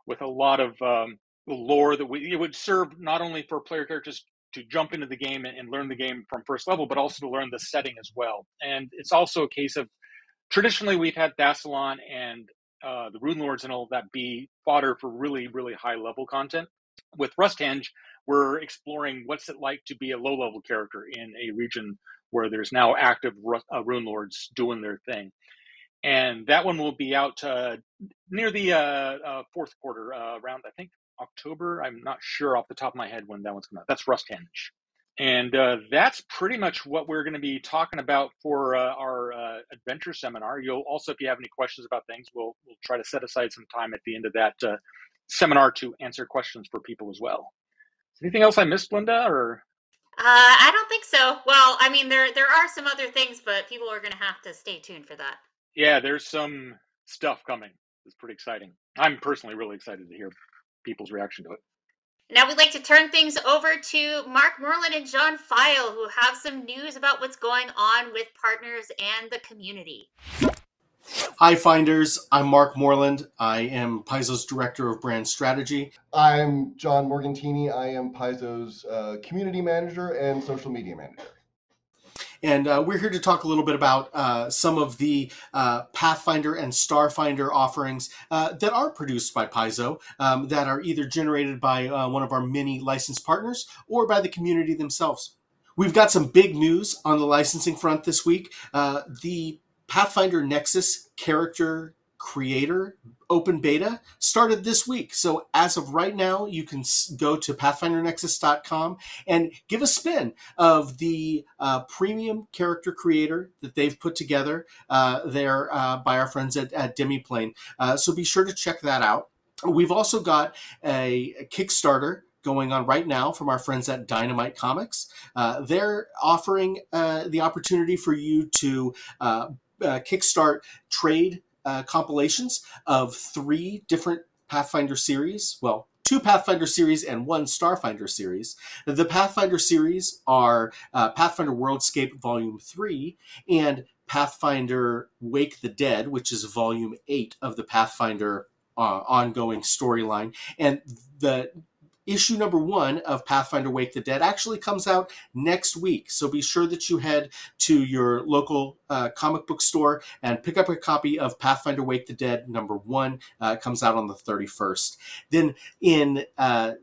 with a lot of um, lore that we, it would serve not only for player characters to jump into the game and, and learn the game from first level, but also to learn the setting as well. And it's also a case of, traditionally, we've had Thassalon and uh, the Rune Lords and all of that be fodder for really, really high-level content. With Rusthenge, we're exploring what's it like to be a low-level character in a region where there's now active Ru- uh, Rune Lords doing their thing. And that one will be out uh, near the uh, uh, fourth quarter, uh, around, I think, October. I'm not sure off the top of my head when that one's coming out. That's Rusthenge. And uh, that's pretty much what we're going to be talking about for uh, our uh, adventure seminar. You'll also, if you have any questions about things, we'll we'll try to set aside some time at the end of that uh, seminar to answer questions for people as well. Anything else I missed, Linda? Or uh, I don't think so. Well, I mean, there there are some other things, but people are going to have to stay tuned for that. Yeah, there's some stuff coming. It's pretty exciting. I'm personally really excited to hear people's reaction to it. Now we'd like to turn things over to Mark Merlin and John File, who have some news about what's going on with partners and the community. Hi, Finders. I'm Mark Moreland. I am Paizo's Director of Brand Strategy. I'm John Morgantini. I am Paizo's uh, Community Manager and Social Media Manager. And uh, we're here to talk a little bit about uh, some of the uh, Pathfinder and Starfinder offerings uh, that are produced by Paizo, um, that are either generated by uh, one of our many licensed partners or by the community themselves. We've got some big news on the licensing front this week. Uh, the Pathfinder Nexus character creator open beta started this week. So as of right now, you can go to pathfinder nexus dot com and give a spin of the uh, premium character creator that they've put together uh, there uh, by our friends at, at Demiplane. Uh, so be sure to check that out. We've also got a, a Kickstarter going on right now from our friends at Dynamite Comics. Uh, they're offering uh, the opportunity for you to uh, Uh, kickstart trade uh, compilations of three different Pathfinder series. Well, two Pathfinder series and one Starfinder series. The Pathfinder series are uh, Pathfinder Worldscape Volume three and Pathfinder Wake the Dead, which is Volume eight of the Pathfinder uh, ongoing storyline. And the issue number one of Pathfinder Wake the Dead actually comes out next week. So be sure that you head to your local uh, comic book store and pick up a copy of Pathfinder Wake the Dead number one. Uh, it comes out on the thirty-first. Then in uh,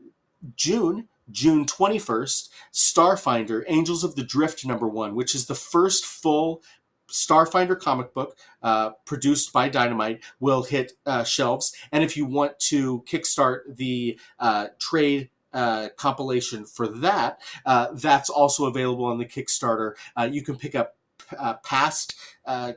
June, June twenty-first, Starfinder, Angels of the Drift number one, which is the first full Starfinder comic book uh, produced by Dynamite, will hit uh, shelves. And if you want to kickstart the uh, trade uh, compilation for that, uh, that's also available on the Kickstarter. Uh, you can pick up uh, past uh,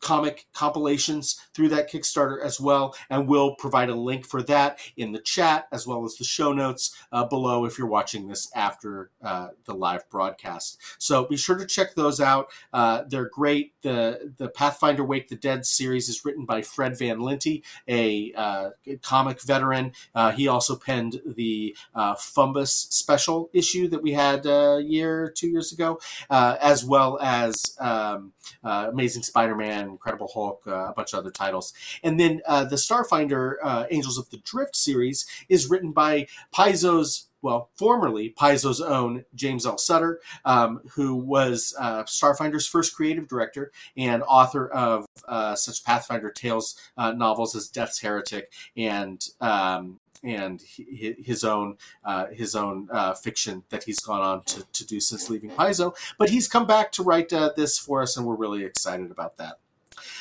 comic compilations through that Kickstarter as well. And we'll provide a link for that in the chat as well as the show notes uh, below if you're watching this after uh, the live broadcast. So be sure to check those out. Uh, they're great. The, the Pathfinder Wake the Dead series is written by Fred Van Linty, a uh, comic veteran. Uh, he also penned the uh, Fumbus special issue that we had a year, two years ago, uh, as well as um, uh, Amazing Spider-Man, Incredible Hulk, uh, a bunch of other titles. And then uh, the Starfinder uh, Angels of the Drift series is written by Paizo's, well, formerly Paizo's own James L. Sutter, um, who was uh, Starfinder's first creative director and author of uh, such Pathfinder Tales uh, novels as Death's Heretic and um, and his own uh, his own uh, fiction that he's gone on to, to do since leaving Paizo. But he's come back to write uh, this for us, and we're really excited about that.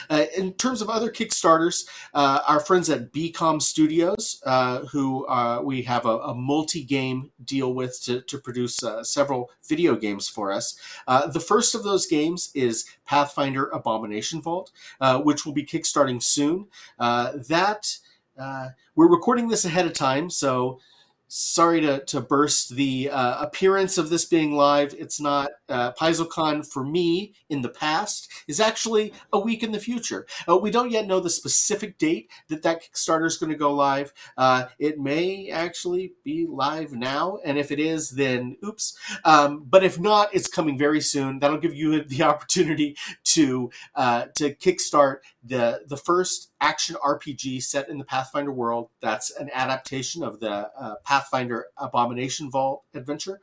Uh, in terms of other Kickstarters, uh, our friends at B COM Studios, uh, who uh, we have a, a multi-game deal with to, to produce uh, several video games for us. Uh, the first of those games is Pathfinder Abomination Vault, uh, which will be kickstarting soon. Uh, that uh, we're recording this ahead of time, so sorry to, to burst the uh, appearance of this being live. It's not. Uh, PaizoCon for me in the past is actually a week in the future. Uh, we don't yet know the specific date that that Kickstarter is going to go live. Uh, it may actually be live now, and if it is, then oops. Um, but if not, it's coming very soon. That'll give you the opportunity to uh, to kickstart the the first action R P G set in the Pathfinder world. That's an adaptation of the uh, Pathfinder Abomination Vault adventure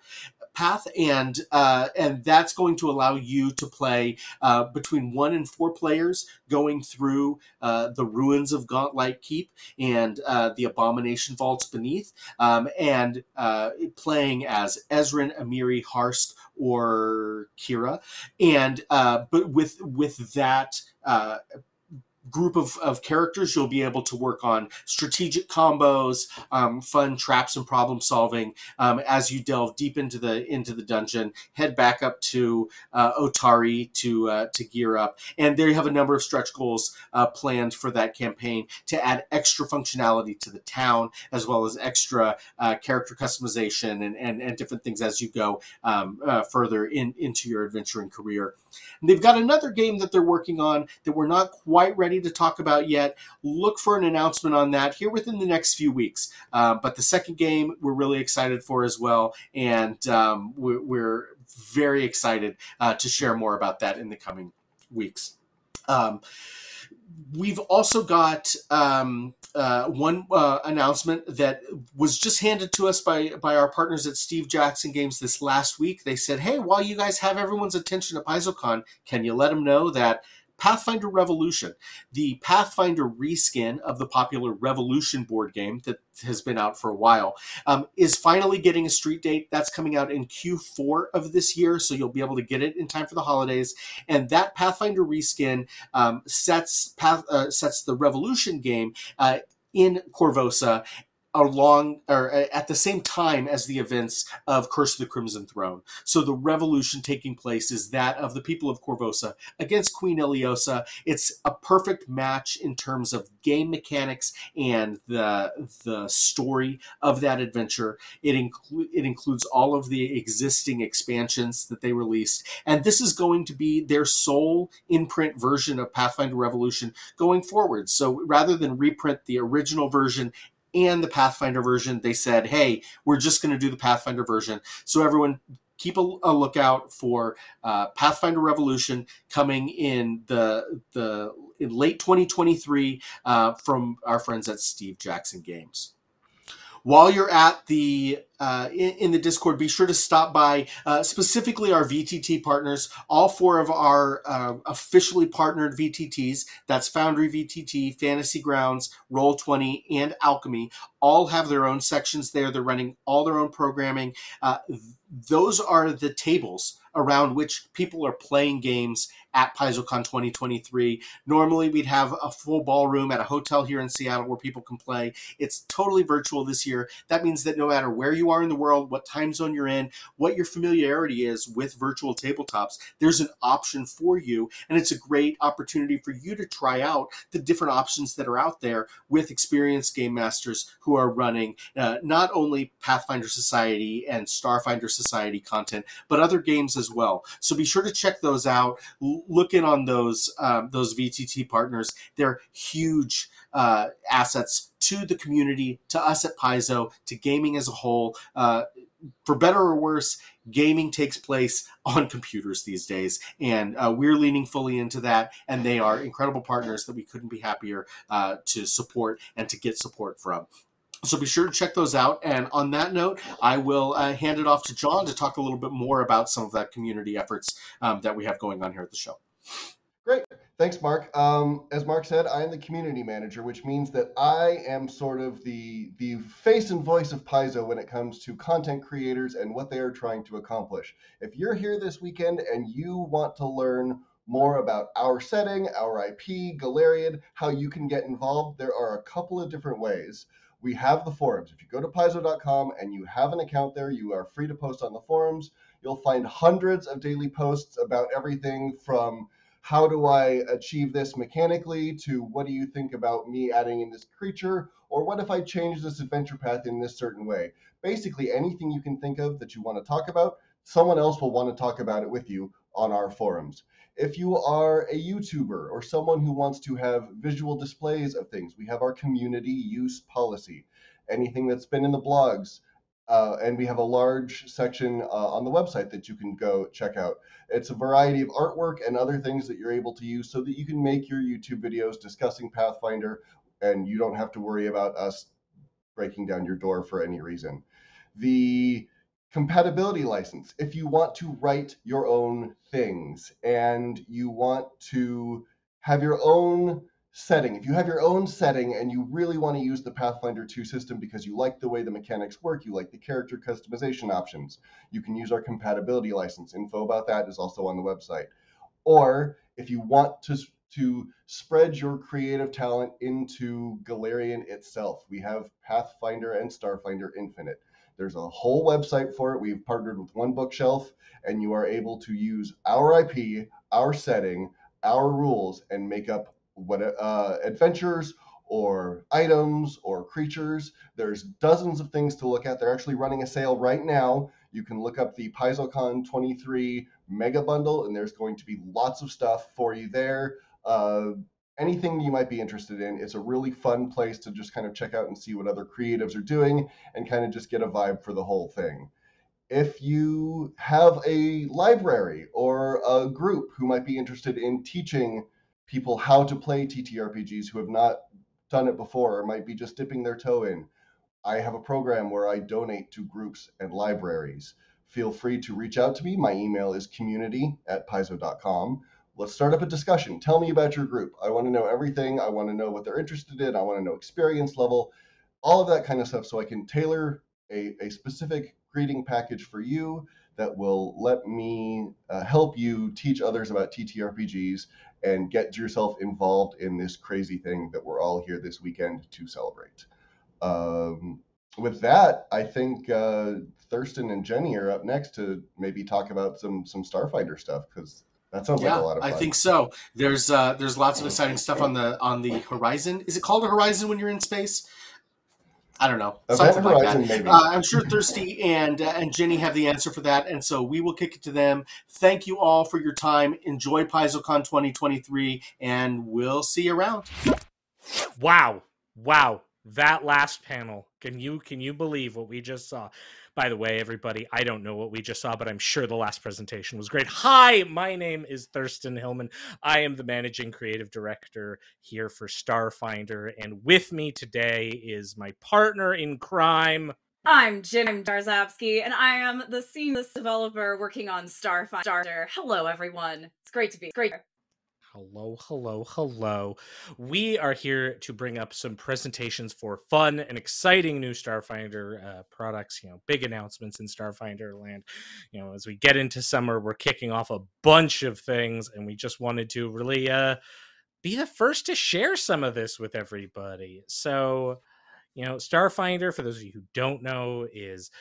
path, and uh, and that's going to allow you to play uh, between one and four players going through uh, the ruins of Gauntlight Keep and uh, the Abomination Vaults beneath, um, and uh, playing as Ezrin, Amiri, Harsk, or Kira, and uh, but with with that uh, group of, of characters, you'll be able to work on strategic combos, um, fun traps and problem solving um, as you delve deep into the into the dungeon. Head back up to uh, Otari to uh, to gear up, and there you have a number of stretch goals uh, planned for that campaign to add extra functionality to the town, as well as extra uh, character customization and, and and different things as you go um, uh, further in into your adventuring career. And they've got another game that they're working on that we're not quite ready to talk about yet. Look for an announcement on that here within the next few weeks. Uh, but the second game we're really excited for as well, and um, we're, we're very excited uh, to share more about that in the coming weeks. Um, We've also got um, uh, one uh, announcement that was just handed to us by, by our partners at Steve Jackson Games this last week. They said, hey, while you guys have everyone's attention at PaizoCon, can you let them know that Pathfinder Revolution, the Pathfinder reskin of the popular Revolution board game that has been out for a while, um, is finally getting a street date. That's coming out in Q four of this year, so you'll be able to get it in time for the holidays. And that Pathfinder reskin um, sets path, uh, sets the Revolution game uh, in Corvosa along or at the same time as the events of Curse of the Crimson Throne. So the revolution taking place is that of the people of Corvosa against Queen Iliosa. It's a perfect match in terms of game mechanics and the the story of that adventure. It inclu- it includes all of the existing expansions that they released, and this is going to be their sole in-print version of Pathfinder Revolution going forward. So rather than reprint the original version and the Pathfinder version, they said, hey, we're just going to do the Pathfinder version. So everyone keep a, a lookout for uh, Pathfinder Revolution coming in the the in late twenty twenty-three uh, from our friends at Steve Jackson Games. While you're at the uh, in, in the Discord, be sure to stop by uh, specifically our V T T partners, all four of our uh, officially partnered V T Ts. That's Foundry V T T, Fantasy Grounds, Roll twenty, and Alchemy. All have their own sections there. They're running all their own programming. Uh, those are the tables around which people are playing games at PaizoCon twenty twenty-three. Normally, we'd have a full ballroom at a hotel here in Seattle where people can play. It's totally virtual this year. That means that no matter where you are in the world, what time zone you're in, what your familiarity is with virtual tabletops, there's an option for you, and it's a great opportunity for you to try out the different options that are out there with experienced game masters who are running uh, not only Pathfinder Society and Starfinder Society content, but other games as well. So be sure to check those out. Look in on those um, those V T T partners. They're huge uh, assets to the community, to us at Paizo, to gaming as a whole. Uh, for better or worse, gaming takes place on computers these days, and uh, we're leaning fully into that, and they are incredible partners that we couldn't be happier uh, to support and to get support from. So be sure to check those out. And on that note, I will uh, hand it off to John to talk a little bit more about some of that community efforts um, that we have going on here at the show. Great. Thanks, Mark. Um, as Mark said, I am the community manager, which means that I am sort of the, the face and voice of Paizo when it comes to content creators and what they are trying to accomplish. If you're here this weekend and you want to learn more about our setting, our I P, Golarion, how you can get involved, there are a couple of different ways. We have the forums. If you go to paizo dot com and you have an account there, you are free to post on the forums. You'll find hundreds of daily posts about everything from how do I achieve this mechanically to what do you think about me adding in this creature, or what if I change this adventure path in this certain way. Basically anything you can think of that you want to talk about, someone else will want to talk about it with you on our forums. If you are a YouTuber or someone who wants to have visual displays of things, we have our community use policy. Anything that's been in the blogs, uh, and we have a large section uh, on the website that you can go check out. It's a variety of artwork and other things that you're able to use so that you can make your YouTube videos discussing Pathfinder, and you don't have to worry about us breaking down your door for any reason. The compatibility license. If you want to write your own things and you want to have your own setting, if you have your own setting and you really want to use the Pathfinder two system because you like the way the mechanics work, you like the character customization options, you can use our compatibility license. Info about that is also on the website. Or if you want to to spread your creative talent into Golarion itself. We have Pathfinder and Starfinder Infinite. There's a whole website for it. We've partnered with One Bookshelf, and you are able to use our I P, our setting, our rules, and make up what uh, adventures or items or creatures. There's dozens of things to look at. They're actually running a sale right now. You can look up the PaizoCon twenty-three Mega Bundle, and there's going to be lots of stuff for you there. Uh, anything you might be interested in. It's a really fun place to just kind of check out and see what other creatives are doing and kind of just get a vibe for the whole thing. If you have a library or a group who might be interested in teaching people how to play T T R P Gs who have not done it before or might be just dipping their toe in, I have a program where I donate to groups and libraries. Feel free to reach out to me. My email is community at paizo dot com. Let's start up a discussion. Tell me about your group. I want to know everything. I want to know what they're interested in. I want to know experience level, all of that kind of stuff, so I can tailor a, a specific greeting package for you that will let me uh, help you teach others about T T R P Gs and get yourself involved in this crazy thing that we're all here this weekend to celebrate. Um, with that, I think uh, Thurston and Jenny are up next to maybe talk about some some Starfinder stuff, because that sounds yeah, like a lot of fun. I think so. There's uh, there's lots of exciting stuff on the on the horizon. Is it called a horizon when you're in space? I don't know. Event Something horizon, like that. Maybe. Uh, I'm sure Thirsty and uh, and Jenny have the answer for that, and so we will kick it to them. Thank you all for your time. Enjoy PaizoCon twenty twenty-three, and we'll see you around. Wow! Wow! That last panel, can you can you believe what we just saw? By the way, everybody, I don't know what we just saw, but I'm sure the last presentation was great. Hi, my name is Thurston Hillman. I am the Managing Creative Director here for Starfinder, and with me today is my partner in crime. I'm Jim Darzabski, and I am the Senior Developer working on Starfinder. Hello, everyone. It's great to be here. Hello, hello, hello. We are here to bring up some presentations for fun and exciting new Starfinder uh, products, you know, big announcements in Starfinder land. You know, as we get into summer, we're kicking off a bunch of things, and we just wanted to really uh, be the first to share some of this with everybody. So, you know, Starfinder, for those of you who don't know, is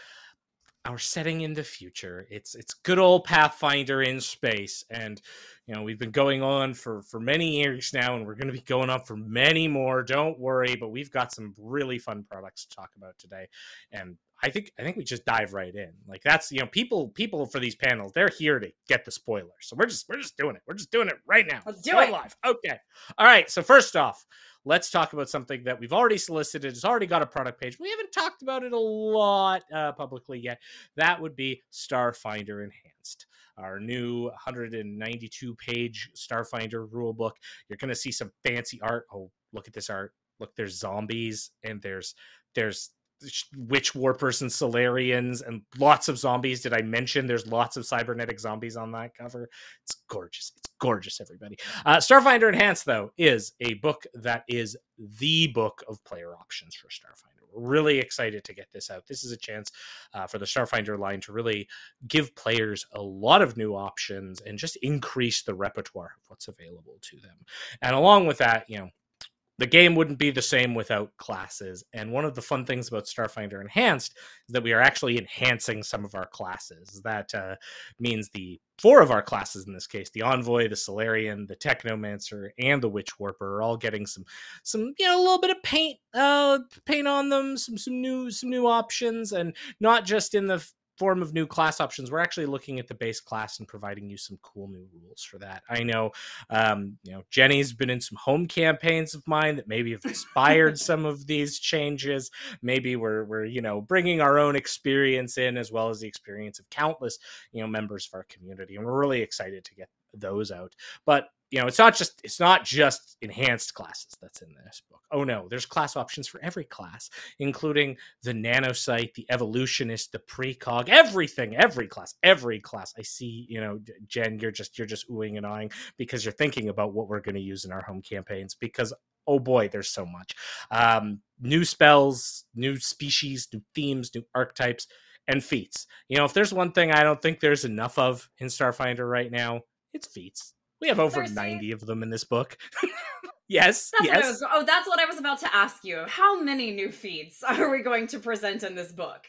our setting in the future. It's it's good old Pathfinder in space. And, you know, we've been going on for, for many years now, and we're going to be going on for many more. Don't worry, but we've got some really fun products to talk about today. And I think I think we just dive right in. Like, that's, you know, people people for these panels, they're here to get the spoilers. So we're just we're just doing it. We're just doing it right now. Let's do it live. Okay. All right. So first off, let's talk about something that we've already solicited. It's already got a product page. We haven't talked about it a lot uh, publicly yet. That would be Starfinder Enhanced, our new one hundred ninety-two page Starfinder rulebook. You're going to see some fancy art. Oh, look at this art. Look, there's zombies, and there's there's witch warpers and Solarians, and lots of zombies. Did I mention there's lots of cybernetic zombies on that cover? It's gorgeous. It's gorgeous, everybody. Uh, Starfinder Enhanced, though, is a book that is the book of player options for Starfinder. We're really excited to get this out. This is a chance uh, for the Starfinder line to really give players a lot of new options and just increase the repertoire of what's available to them. And along with that, you know, the game wouldn't be the same without classes. And one of the fun things about Starfinder Enhanced is that we are actually enhancing some of our classes. That uh, means the four of our classes in this case, the Envoy, the Solarian, the Technomancer, and the Witch Warper, are all getting some, some you know, a little bit of paint, uh, paint on them, some some new some new options, and not just in the form of new class options. We're actually looking at the base class and providing you some cool new rules for that. I know, um, you know, Jenny's been in some home campaigns of mine that maybe have inspired some of these changes. Maybe we're, we're, you know, bringing our own experience in, as well as the experience of countless, you know, members of our community. And we're really excited to get those out. But, you know, it's not just it's not just enhanced classes that's in this book. Oh, no, there's class options for every class, including the Nanosite, the Evolutionist, the Precog, everything, every class, every class. I see, you know, Jen, you're just you're just oohing and aahing because you're thinking about what we're going to use in our home campaigns, because, oh, boy, there's so much. Um, new spells, new species, new themes, new archetypes, and feats. You know, if there's one thing I don't think there's enough of in Starfinder right now, it's feats. We have over Thirsty. ninety of them in this book. Yes, that's yes. Was, oh, that's what I was about to ask you. How many new feeds are we going to present in this book?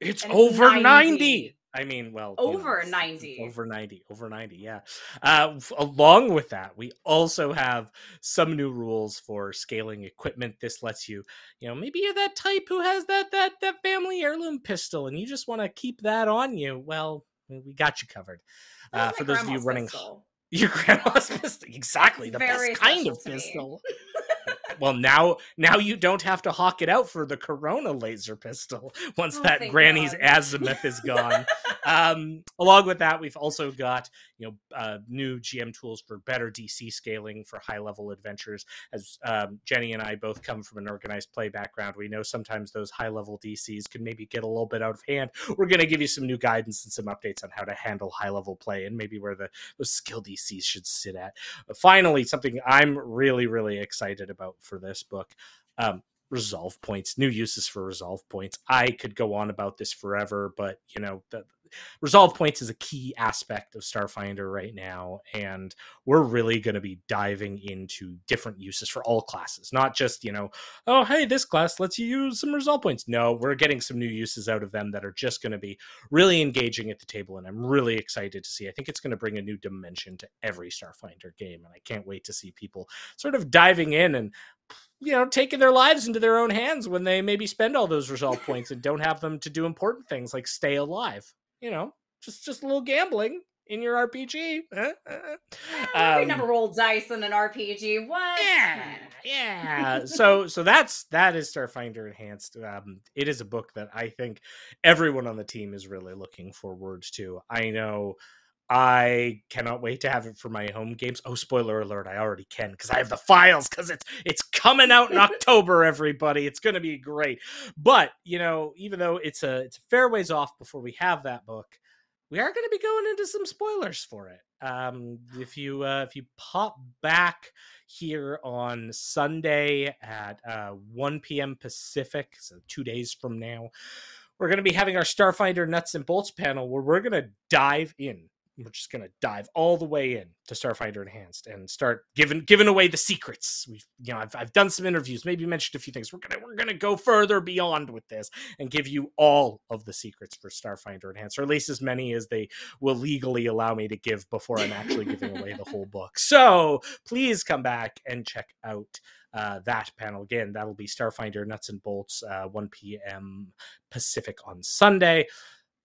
It's over ninety. ninety. I mean, well, over you know, ninety, over ninety, over ninety. Yeah. Uh, f- along with that, we also have some new rules for scaling equipment. This lets you, you know, maybe you're that type who has that that that family heirloom pistol, and you just want to keep that on you. Well, we got you covered. Uh, for those of you running pistol. Your grandma's pistol, exactly the Very best kind of pistol. Well, now now you don't have to hawk it out for the Corona laser pistol once oh, that granny's God. azimuth is gone. Um, along with that, we've also got you know uh, new G M tools for better D C scaling for high-level adventures. As um, Jenny and I both come from an organized play background, we know sometimes those high-level D Cs can maybe get a little bit out of hand. We're going to give you some new guidance and some updates on how to handle high-level play and maybe where the those skill D Cs should sit at. But finally, something I'm really, really excited about for this book, um resolve points, new uses for resolve points. I could go on about this forever, but you know the resolve points is a key aspect of Starfinder right now, and we're really going to be diving into different uses for all classes, not just you know oh hey this class lets you use some resolve points. No, we're getting some new uses out of them that are just going to be really engaging at the table, and I'm really excited to see. I think it's going to bring a new dimension to every Starfinder game, and I can't wait to see people sort of diving in and you know, taking their lives into their own hands when they maybe spend all those resolve points and don't have them to do important things like stay alive. You know, just just a little gambling in your R P G. Uh, uh. Um, we never roll dice in an R P G. What? Yeah, yeah. so so that's that is Starfinder Enhanced. Um, it is a book that I think everyone on the team is really looking forward to. I know. I cannot wait to have it for my home games. Oh, spoiler alert, I already can because I have the files because it's it's coming out in October, everybody. It's going to be great. But, you know, even though it's a, it's a fair ways off before we have that book, we are going to be going into some spoilers for it. Um, if you uh, if you pop back here on Sunday at uh, one p.m. Pacific, so two days from now, we're going to be having our Starfinder Nuts and Bolts panel where we're going to dive in. We're just going to dive all the way in to Starfinder Enhanced and start giving giving away the secrets. We've, you know, I've I've done some interviews, maybe mentioned a few things. We're gonna we're gonna go further beyond with this and give you all of the secrets for Starfinder Enhanced, or at least as many as they will legally allow me to give before I'm actually giving away the whole book. So please come back and check out uh, that panel again. That'll be Starfinder Nuts and Bolts, uh, one p.m. Pacific on Sunday.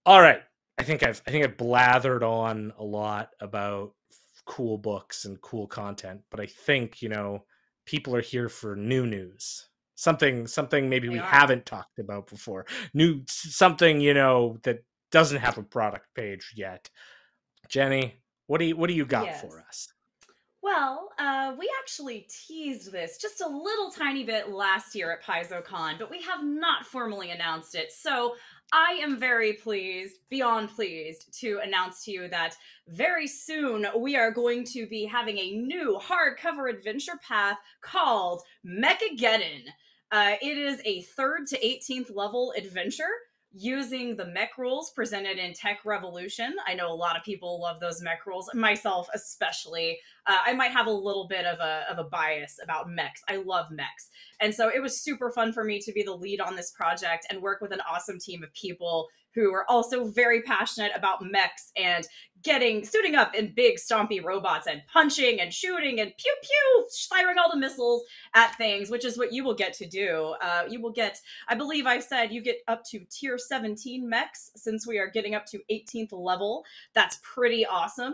All right. I think I've I think I've blathered on a lot about f- cool books and cool content, but I think you know people are here for new news, something something maybe we yeah. haven't talked about before, new something you know that doesn't have a product page yet. Jenny, what do you what do you got yes. for us? Well, uh, we actually teased this just a little tiny bit last year at PaizoCon, but we have not formally announced it. So I am very pleased, beyond pleased, to announce to you that very soon we are going to be having a new hardcover adventure path called Mechageddon. Uh, it is a third to eighteenth level adventure using the mech rules presented in Tech Revolution. I know a lot of people love those mech rules, myself especially. Uh, I might have a little bit of a, of a bias about mechs. I love mechs. And so it was super fun for me to be the lead on this project and work with an awesome team of people who are also very passionate about mechs and getting, suiting up in big stompy robots and punching and shooting and pew pew, firing all the missiles at things, which is what you will get to do. Uh, you will get, I believe I said you get up to tier seventeen mechs since we are getting up to eighteenth level. That's pretty awesome.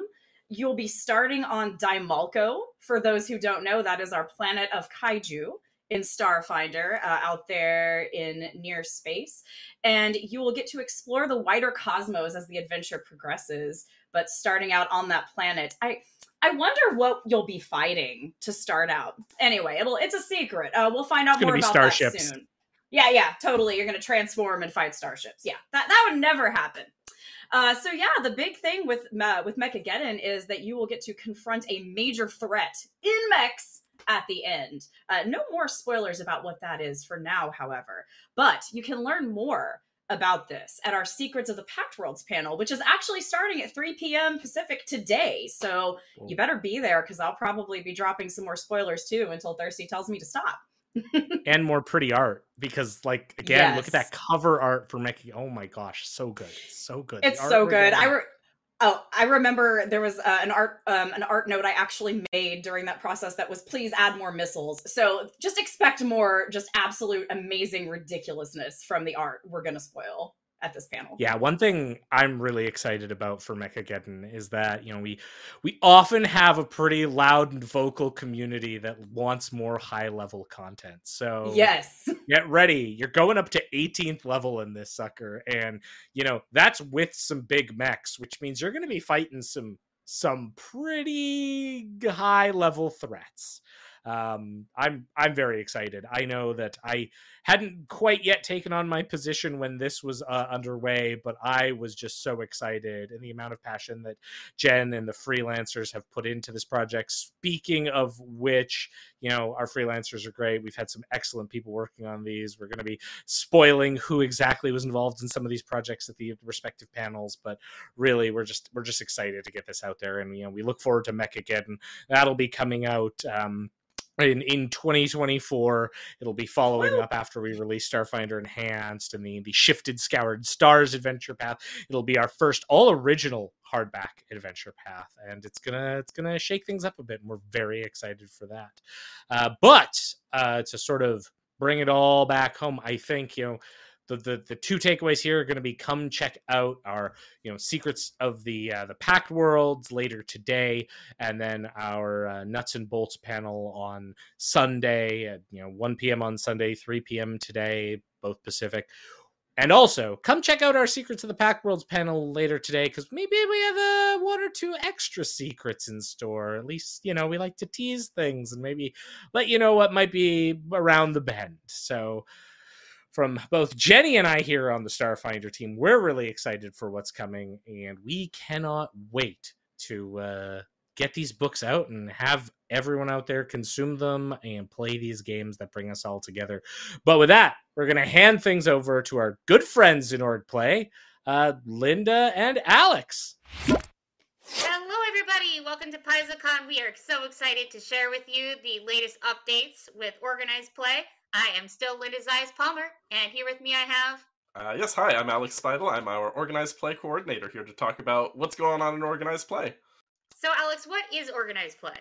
You'll be starting on Daimalco. For those who don't know, that is our planet of kaiju in Starfinder, uh, out there in near space. And you will get to explore the wider cosmos as the adventure progresses. But starting out on that planet, I I wonder what you'll be fighting to start out. Anyway, it'll it's a secret. Uh, we'll find out more about starships. That soon. Yeah, yeah, totally. You're going to transform and fight starships. Yeah, that, that would never happen. Uh, so yeah, the big thing with uh, with Mechageddon is that you will get to confront a major threat in mechs at the end. Uh, no more spoilers about what that is for now, however, but you can learn more about this at our Secrets of the Pact Worlds panel, which is actually starting at three p.m. Pacific today. So you better be there, because I'll probably be dropping some more spoilers too until Thirsty tells me to stop. And more pretty art, because like, again, yes. Look at that cover art for Mickey. Oh my gosh, so good. So good. It's so good. I re- Oh, I remember there was uh, an art um, an art note I actually made during that process that was, please add more missiles. So just expect more just absolute amazing ridiculousness from the art we're going to spoil at this panel. Yeah, one thing I'm really excited about for Mechageddon is that, you know, we we often have a pretty loud and vocal community that wants more high-level content. So yes, get ready. You're going up to eighteenth level in this sucker. And, you know, that's with some big mechs, which means you're going to be fighting some some pretty high-level threats. Um, I'm I'm very excited. I know that I hadn't quite yet taken on my position when this was uh, underway, but I was just so excited, and the amount of passion that Jen and the freelancers have put into this project. Speaking of which, you know, our freelancers are great. We've had some excellent people working on these. We're going to be spoiling who exactly was involved in some of these projects at the respective panels, but really, we're just we're just excited to get this out there, and you know, we look forward to Mechageddon. That'll be coming out. Um, In in twenty twenty-four, it'll be following up after we release Starfinder Enhanced and the, the Shifted Scoured Stars adventure path. It'll be our first all original hardback adventure path, and it's gonna it's gonna shake things up a bit. And we're very excited for that. Uh, but uh, to sort of bring it all back home, I think you know the the, the two takeaways here are going to be: come check out our you know Secrets of the uh, the Pact Worlds later today, and then our uh, Nuts and Bolts panel on Sunday at you know one p.m. on Sunday, three p.m. today, both Pacific. And also, come check out our Secrets of the Pact Worlds panel later today, because maybe we have uh, one or two extra secrets in store. At least, you know, we like to tease things and maybe let you know what might be around the bend. So from both Jenny and I here on the Starfinder team, we're really excited for what's coming, and we cannot wait to uh, get these books out and have everyone out there consume them and play these games that bring us all together. But with that, we're going to hand things over to our good friends in Org Play, uh, Linda and Alex. Hello, everybody. Welcome to PaizoCon. We are so excited to share with you the latest updates with Organized Play. I am still Linda Zayas-Palmer, and here with me I have... Uh, yes, hi, I'm Alex Steidl. I'm our Organized Play coordinator here to talk about what's going on in Organized Play. So, Alex, what is Organized Play?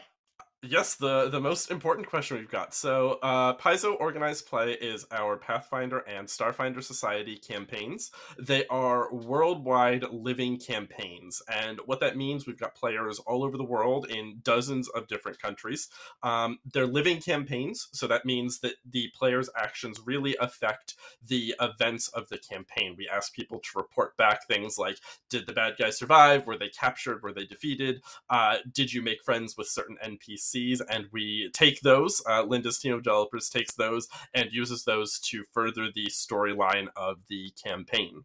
Yes, the, the most important question we've got. So, uh, Paizo Organized Play is our Pathfinder and Starfinder Society campaigns. They are worldwide living campaigns, and what that means, we've got players all over the world in dozens of different countries. Um, they're living campaigns, so that means that the players' actions really affect the events of the campaign. We ask people to report back things like, did the bad guy survive? Were they captured? Were they defeated? Uh, did you make friends with certain N P Cs? And we take those, uh, Linda's team of developers takes those and uses those to further the storyline of the campaign.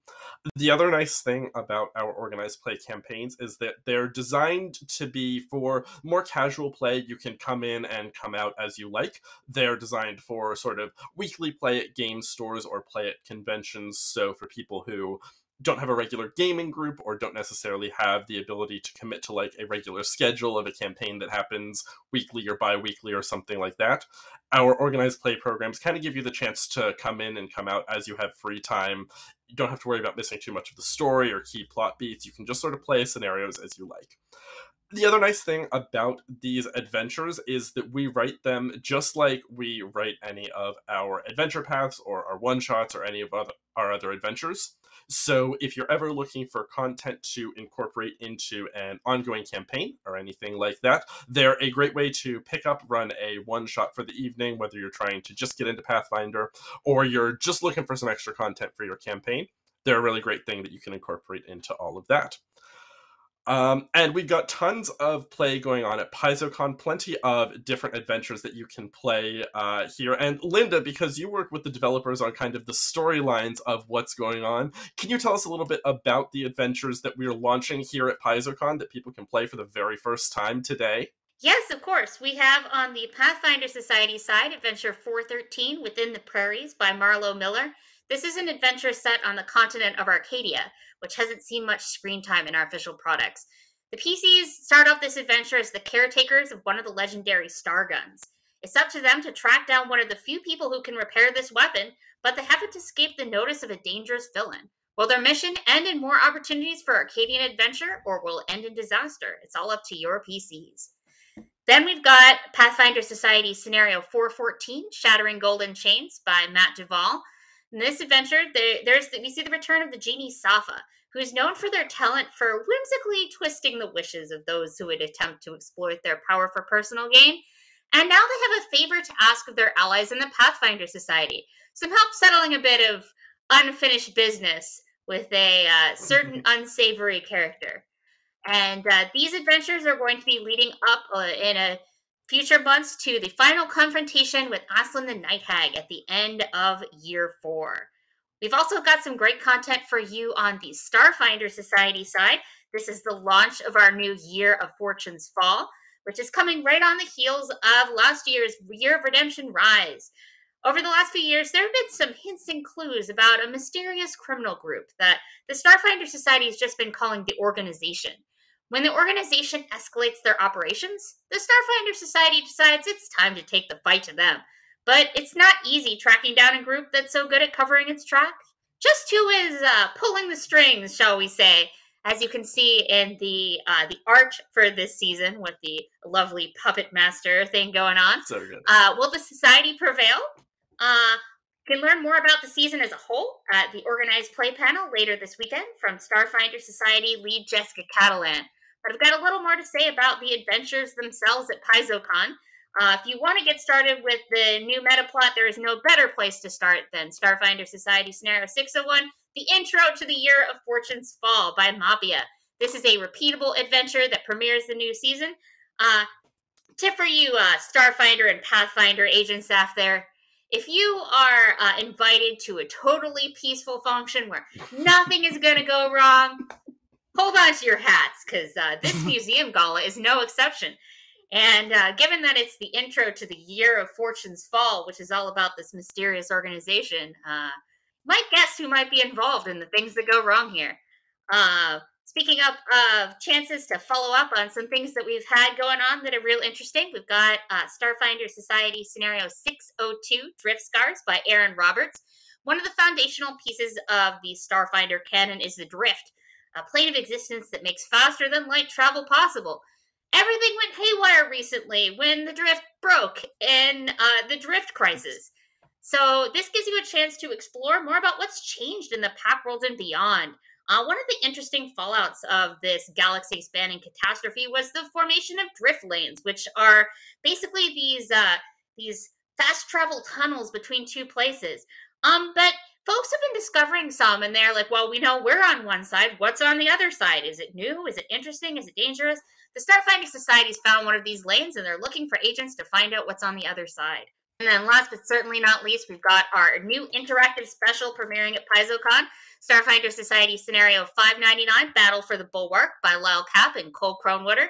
The other nice thing about our Organized Play campaigns is that they're designed to be for more casual play. You can come in and come out as you like. They're designed for sort of weekly play at game stores or play at conventions, so for people who don't have a regular gaming group or don't necessarily have the ability to commit to like a regular schedule of a campaign that happens weekly or bi-weekly or something like that. Our Organized Play programs kind of give you the chance to come in and come out as you have free time. You don't have to worry about missing too much of the story or key plot beats. You can just sort of play scenarios as you like. The other nice thing about these adventures is that we write them just like we write any of our adventure paths or our one-shots or any of other, our other adventures. So if you're ever looking for content to incorporate into an ongoing campaign or anything like that, they're a great way to pick up, run a one-shot for the evening, whether you're trying to just get into Pathfinder or you're just looking for some extra content for your campaign. They're a really great thing that you can incorporate into all of that. Um, and we've got tons of play going on at PaizoCon, plenty of different adventures that you can play uh, here. And Linda, because you work with the developers on kind of the storylines of what's going on, can you tell us a little bit about the adventures that we're launching here at PaizoCon that people can play for the very first time today? Yes, of course. We have on the Pathfinder Society side, Adventure four thirteen, Within the Prairies by Marlo Miller. This is an adventure set on the continent of Arcadia, which hasn't seen much screen time in our official products. The P Cs start off this adventure as the caretakers of one of the legendary Starguns. It's up to them to track down one of the few people who can repair this weapon, but they haven't escaped the notice of a dangerous villain. Will their mission end in more opportunities for Arcadian adventure, or will it end in disaster? It's all up to your P Cs. Then we've got Pathfinder Society Scenario four fourteen, Shattering Golden Chains by Matt Duvall. In this adventure, they, there's the, we see the return of the genie Safa, who is known for their talent for whimsically twisting the wishes of those who would attempt to exploit their power for personal gain. And now they have a favor to ask of their allies in the Pathfinder Society. Some help settling a bit of unfinished business with a uh, certain unsavory character. And uh, these adventures are going to be leading up uh, in a future months to the final confrontation with Aslan the Night Hag at the end of year four. We've also got some great content for you on the Starfinder Society side. This is the launch of our new Year of Fortune's Fall, which is coming right on the heels of last year's Year of Redemption Rise. Over the last few years, there have been some hints and clues about a mysterious criminal group that the Starfinder Society has just been calling the Organization. When the Organization escalates their operations, the Starfinder Society decides it's time to take the fight to them. But it's not easy tracking down a group that's so good at covering its tracks. Just who is uh, pulling the strings, shall we say, as you can see in the uh, the art for this season with the lovely puppet master thing going on. So good. Uh, will the Society prevail? Uh, you can learn more about the season as a whole at the Organized Play Panel later this weekend from Starfinder Society lead Jessica Catalan. But I've got a little more to say about the adventures themselves at PaizoCon. Uh, if you want to get started with the new meta plot, there is no better place to start than Starfinder Society Scenario six oh one, The Intro to the Year of Fortune's Fall by Mapia. This is a repeatable adventure that premieres the new season. Uh, tip for you, uh, Starfinder and Pathfinder agent staff there. If you are uh, invited to a totally peaceful function where nothing is going to go wrong, hold on to your hats, because uh, this museum gala is no exception. And uh, given that it's the intro to the Year of Fortune's Fall, which is all about this mysterious organization, uh, might guess who might be involved in the things that go wrong here. Uh, speaking up of chances to follow up on some things that we've had going on that are real interesting, we've got uh, Starfinder Society Scenario six oh two, Drift Scars by Aaron Roberts. One of the foundational pieces of the Starfinder canon is the Drift, a plane of existence that makes faster-than-light travel possible. Everything went haywire recently when the Drift broke in uh, the Drift Crisis. So this gives you a chance to explore more about what's changed in the Path Worlds and beyond. Uh, one of the interesting fallouts of this galaxy-spanning catastrophe was the formation of drift lanes, which are basically these uh, these fast travel tunnels between two places. Um, but folks have been discovering some, and they're like, well, we know we're on one side. What's on the other side? Is it new? Is it interesting? Is it dangerous? The Starfinder Society's found one of these lanes, and they're looking for agents to find out what's on the other side. And then last but certainly not least, we've got our new interactive special premiering at PaizoCon, Starfinder Society Scenario five ninety-nine, Battle for the Bulwark by Lyle Kapp and Cole Cronwater.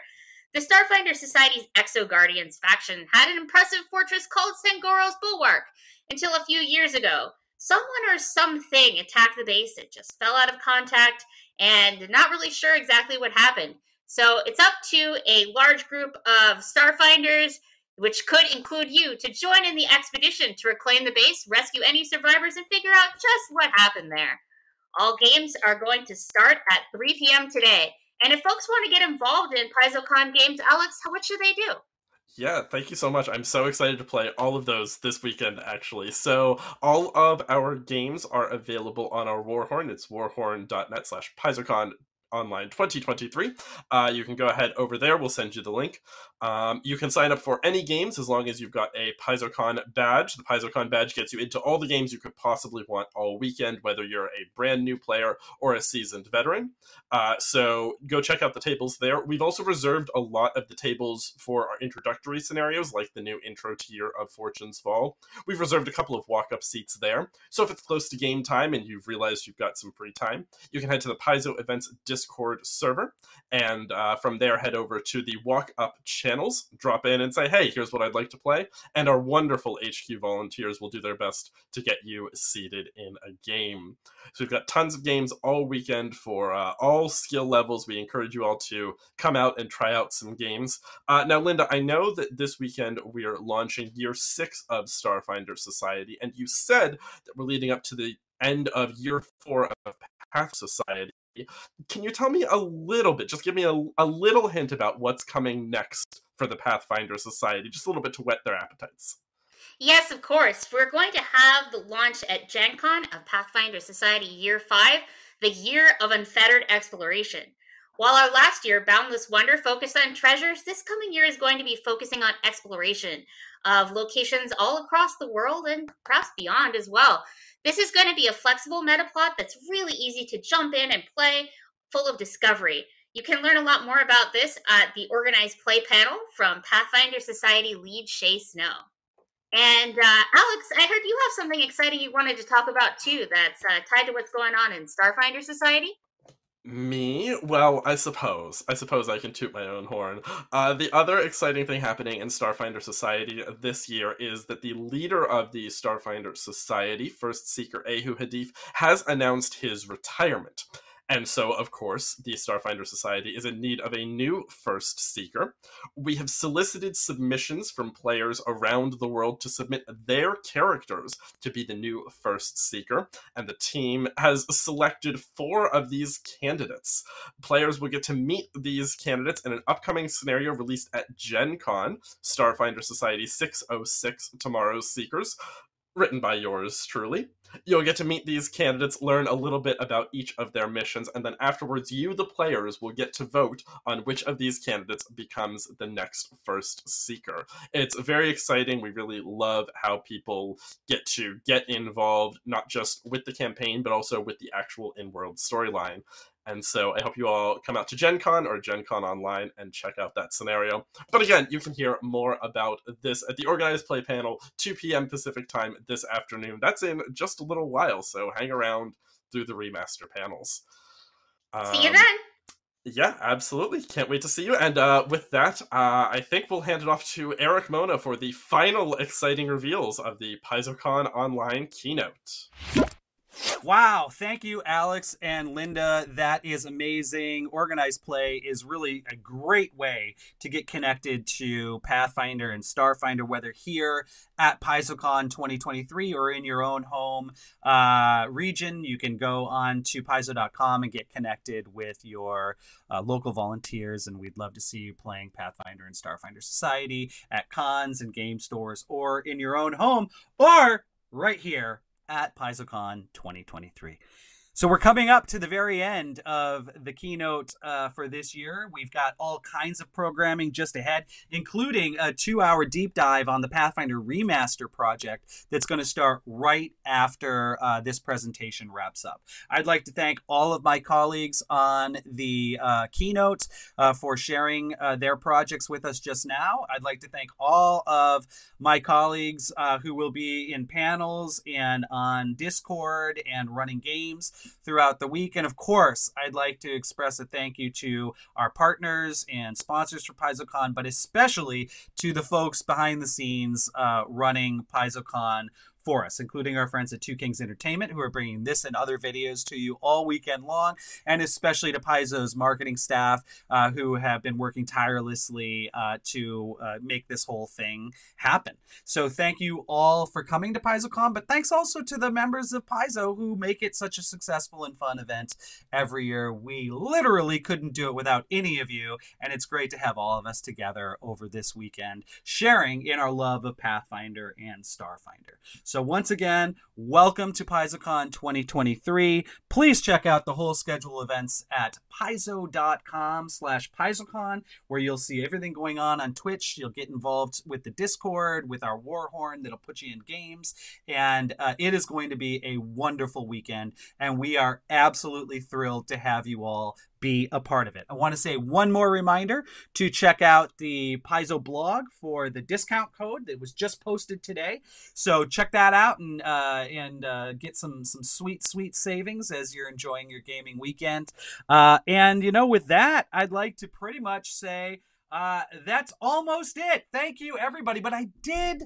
The Starfinder Society's Exo-Guardians faction had an impressive fortress called Sangoro's Bulwark until a few years ago. Someone or something attacked the base. It just fell out of contact and not really sure exactly what happened. So it's up to a large group of Starfinders, which could include you, to join in the expedition to reclaim the base, rescue any survivors, and figure out just what happened there. All games are going to start at three p.m. today. And if folks want to get involved in PaizoCon games, Alex, what should they do? Yeah, thank you so much. I'm so excited to play all of those this weekend, actually. So all of our games are available on our Warhorn. It's warhorn.net slash PaizoCon. Online twenty twenty-three. Uh, you can go ahead over there. We'll send you the link. Um, you can sign up for any games as long as you've got a PaizoCon badge. The PaizoCon badge gets you into all the games you could possibly want all weekend, whether you're a brand new player or a seasoned veteran. Uh, so go check out the tables there. We've also reserved a lot of the tables for our introductory scenarios, like the new intro tier of Fortune's Fall. We've reserved a couple of walk-up seats there. So if it's close to game time and you've realized you've got some free time, you can head to the Paizo events Discord Discord server, and uh, from there head over to the Walk Up channels, drop in and say, hey, here's what I'd like to play, and our wonderful H Q volunteers will do their best to get you seated in a game. So we've got tons of games all weekend for uh, all skill levels. We encourage you all to come out and try out some games. Uh, now, Linda, I know that this weekend we are launching year six of Starfinder Society, and you said that we're leading up to the end of year four of Pathfinder Society. Can you tell me a little bit, just give me a, a little hint about what's coming next for the Pathfinder Society, just a little bit to whet their appetites? Yes, of course. We're going to have the launch at Gen Con of Pathfinder Society Year five, the Year of Unfettered Exploration. While our last year, Boundless Wonder, focused on treasures, this coming year is going to be focusing on exploration of locations all across the world and perhaps beyond as well. This is going to be a flexible metaplot that's really easy to jump in and play, full of discovery. You can learn a lot more about this at the Organized Play panel from Pathfinder Society lead Shay Snow. And uh, Alex, I heard you have something exciting you wanted to talk about too that's uh, tied to what's going on in Starfinder Society. Me? Well, I suppose. I suppose I can toot my own horn. Uh, the other exciting thing happening in Starfinder Society this year is that the leader of the Starfinder Society, First Seeker Ahu Hadif, has announced his retirement. And so, of course, the Starfinder Society is in need of a new First Seeker. We have solicited submissions from players around the world to submit their characters to be the new First Seeker, and the team has selected four of these candidates. Players will get to meet these candidates in an upcoming scenario released at Gen Con, Starfinder Society six oh six, Tomorrow's Seekers, written by yours truly. You'll get to meet these candidates, learn a little bit about each of their missions, and then afterwards you, the players, will get to vote on which of these candidates becomes the next First Seeker. It's very exciting. We really love how people get to get involved, not just with the campaign, but also with the actual in-world storyline. And so I hope you all come out to Gen Con or Gen Con Online and check out that scenario. But again, you can hear more about this at the Organized Play panel, two p.m. Pacific time this afternoon. That's in just a little while, so hang around through the remaster panels. Um, see you then! Yeah, absolutely. Can't wait to see you. And uh, with that, uh, I think we'll hand it off to Eric Mona for the final exciting reveals of the PaizoCon Online keynote. Wow, thank you, Alex and Linda. That is amazing. Organized Play is really a great way to get connected to Pathfinder and Starfinder, whether here at PaizoCon twenty twenty-three or in your own home uh, region. You can go on to paizo dot com and get connected with your uh, local volunteers, and we'd love to see you playing Pathfinder and Starfinder Society at cons and game stores or in your own home or right here at PaizoCon twenty twenty-three. So we're coming up to the very end of the keynote uh, for this year. We've got all kinds of programming just ahead, including a two-hour deep dive on the Pathfinder Remaster project that's going to start right after uh, this presentation wraps up. I'd like to thank all of my colleagues on the uh, keynote uh, for sharing uh, their projects with us just now. I'd like to thank all of my colleagues uh, who will be in panels and on Discord and running games throughout the week. And of course, I'd like to express a thank you to our partners and sponsors for PaizoCon, but especially to the folks behind the scenes uh, running PaizoCon for us, including our friends at Two Kings Entertainment, who are bringing this and other videos to you all weekend long, and especially to Paizo's marketing staff, uh, who have been working tirelessly uh, to uh, make this whole thing happen. So thank you all for coming to PaizoCon, but thanks also to the members of Paizo who make it such a successful and fun event every year. We literally couldn't do it without any of you, and it's great to have all of us together over this weekend, sharing in our love of Pathfinder and Starfinder. So So once again, welcome to PaizoCon twenty twenty-three. Please check out the whole schedule of events at paizo.com slash PaizoCon, where you'll see everything going on on Twitch. You'll get involved with the Discord, with our Warhorn that'll put you in games. And uh, it is going to be a wonderful weekend. And we are absolutely thrilled to have you all be a part of it. I want to say one more reminder to check out the Paizo blog for the discount code that was just posted today. So check that out and uh, and uh, get some some sweet, sweet savings as you're enjoying your gaming weekend. Uh, and, you know, with that, I'd like to pretty much say uh, that's almost it. Thank you, everybody. But I did...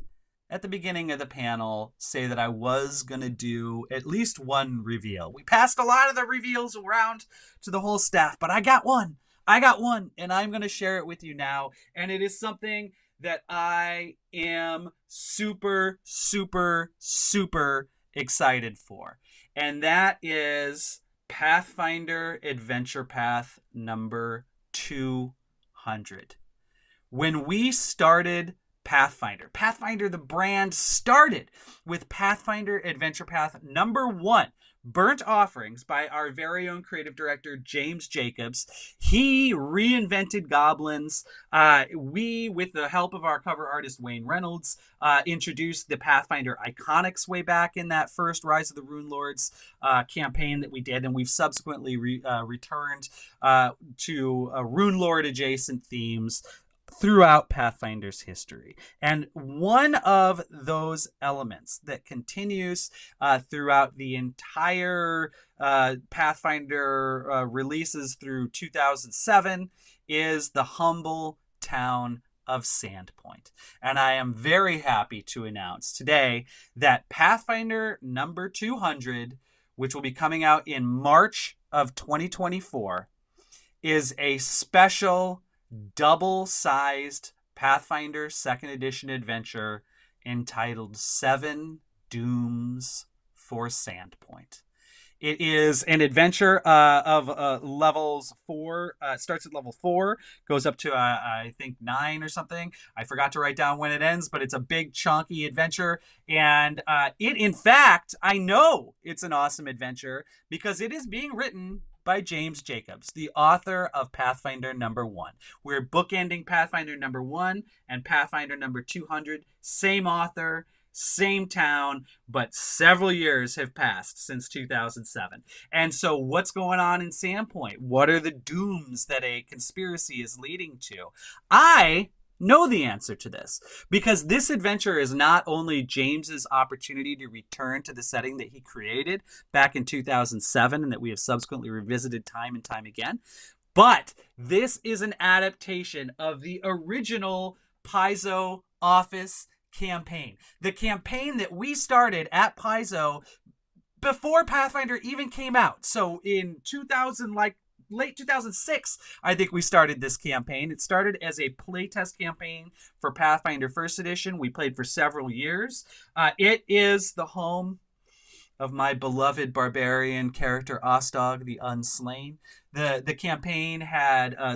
at the beginning of the panel, say that I was going to do at least one reveal. We passed a lot of the reveals around to the whole staff, but I got one. I got one, and I'm going to share it with you now. And it is something that I am super, super, super excited for. And that is Pathfinder Adventure Path number two hundred. When we started Pathfinder. Pathfinder, the brand, started with Pathfinder Adventure Path number one, Burnt Offerings, by our very own creative director, James Jacobs. He reinvented goblins. Uh, we, with the help of our cover artist, Wayne Reynolds, uh, introduced the Pathfinder Iconics way back in that first Rise of the Rune Lords uh, campaign that we did. And we've subsequently re- uh, returned uh, to uh, Rune Lord adjacent themes throughout Pathfinder's history. And one of those elements that continues uh, throughout the entire uh, Pathfinder uh, releases through two thousand seven is the humble town of Sandpoint. And I am very happy to announce today that Pathfinder number two hundred, which will be coming out in March of twenty twenty-four, is a special double-sized Pathfinder second edition adventure entitled Seven Dooms for Sandpoint. It is an adventure uh, of uh, levels four, uh, starts at level four, goes up to, uh, I think, nine or something. I forgot to write down when it ends, but it's a big, chunky adventure. And uh, it, in fact, I know it's an awesome adventure because it is being written by James Jacobs, the author of Pathfinder number one. We're bookending Pathfinder number one and Pathfinder number two hundred. Same author, same town, but several years have passed since two thousand seven. And so what's going on in Sandpoint? What are the dooms that a conspiracy is leading to? I know the answer to this, because this adventure is not only James's opportunity to return to the setting that he created back in two thousand seven and that we have subsequently revisited time and time again, but this is an adaptation of the original Paizo office campaign. The campaign that we started at Paizo before Pathfinder even came out. So in two thousand, like, late two thousand six, I think we started this campaign. It started as a playtest campaign for Pathfinder First Edition. We played for several years. Uh, it is the home of my beloved barbarian character, Ostog the Unslain. The, the campaign had a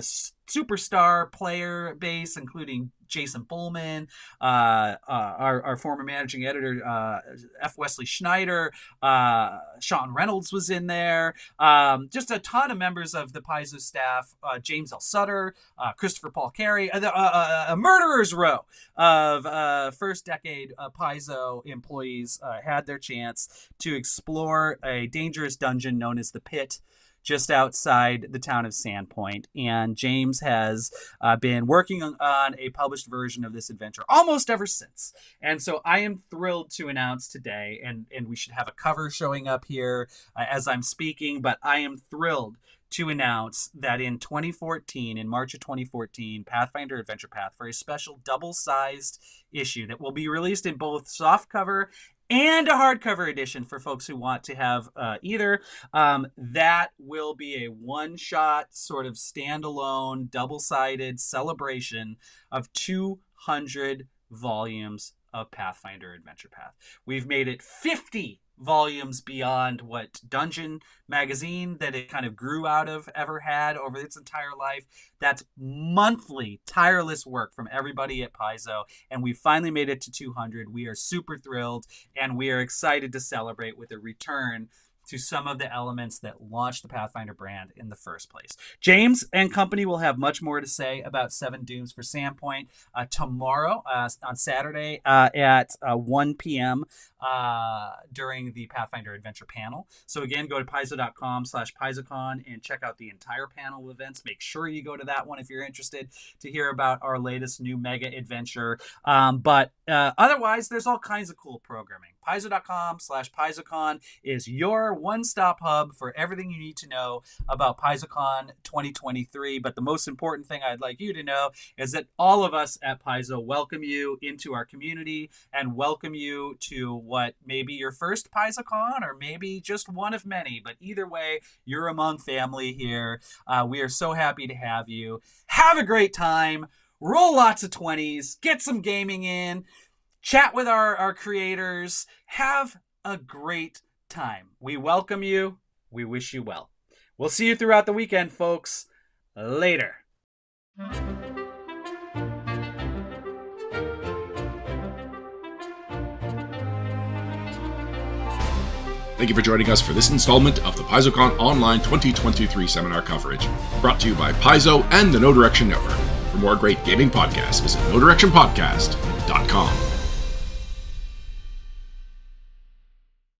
superstar player base, including Jason Bowman, uh, uh, our, our former managing editor, uh, F. Wesley Schneider, uh, Sean Reynolds was in there, um, just a ton of members of the Paizo staff, uh, James L. Sutter, uh, Christopher Paul Carey, uh, the, uh, a murderer's row of uh, first decade uh, Paizo employees uh, had their chance to explore a dangerous dungeon known as the Pit, just outside the town of Sandpoint. And James has uh, been working on, on a published version of this adventure almost ever since. And so I am thrilled to announce today, and, and we should have a cover showing up here uh, as I'm speaking, but I am thrilled to announce that in twenty fourteen, in March of twenty fourteen, Pathfinder Adventure Path, for a special double-sized issue that will be released in both softcover and a hardcover edition for folks who want to have uh, either. Um, that will be a one-shot, sort of standalone, double-sided celebration of two hundred volumes of Pathfinder Adventure Path. We've made it fifty volumes beyond what Dungeon Magazine, that it kind of grew out of, ever had over its entire life. That's monthly tireless work from everybody at Paizo, and we finally made it to two hundred. We are super thrilled, and we are excited to celebrate with a return to some of the elements that launched the Pathfinder brand in the first place. James and company will have much more to say about Seven Dooms for Sandpoint uh, tomorrow uh, on Saturday uh, at uh, one p.m. Uh, during the Pathfinder Adventure panel. So again, go to paizo.com slash paizocon and check out the entire panel of events. Make sure you go to that one if you're interested to hear about our latest new mega adventure. Um, but uh, otherwise, there's all kinds of cool programming. Paizo.com slash paizocon is your one-stop hub for everything you need to know about PaizoCon twenty twenty-three. But the most important thing I'd like you to know is that all of us at Paizo welcome you into our community and welcome you to what maybe your first PaizoCon or maybe just one of many. But either way, you're among family here. Uh, we are so happy to have you. Have a great time. Roll lots of twenties. Get some gaming in. Chat with our, our creators. Have a great time. We welcome you. We wish you well. We'll see you throughout the weekend, folks. Later. Thank you for joining us for this installment of the PaizoCon Online twenty twenty-three seminar coverage, brought to you by Paizo and the No Direction Network. For more great gaming podcasts, visit no direction podcast dot com.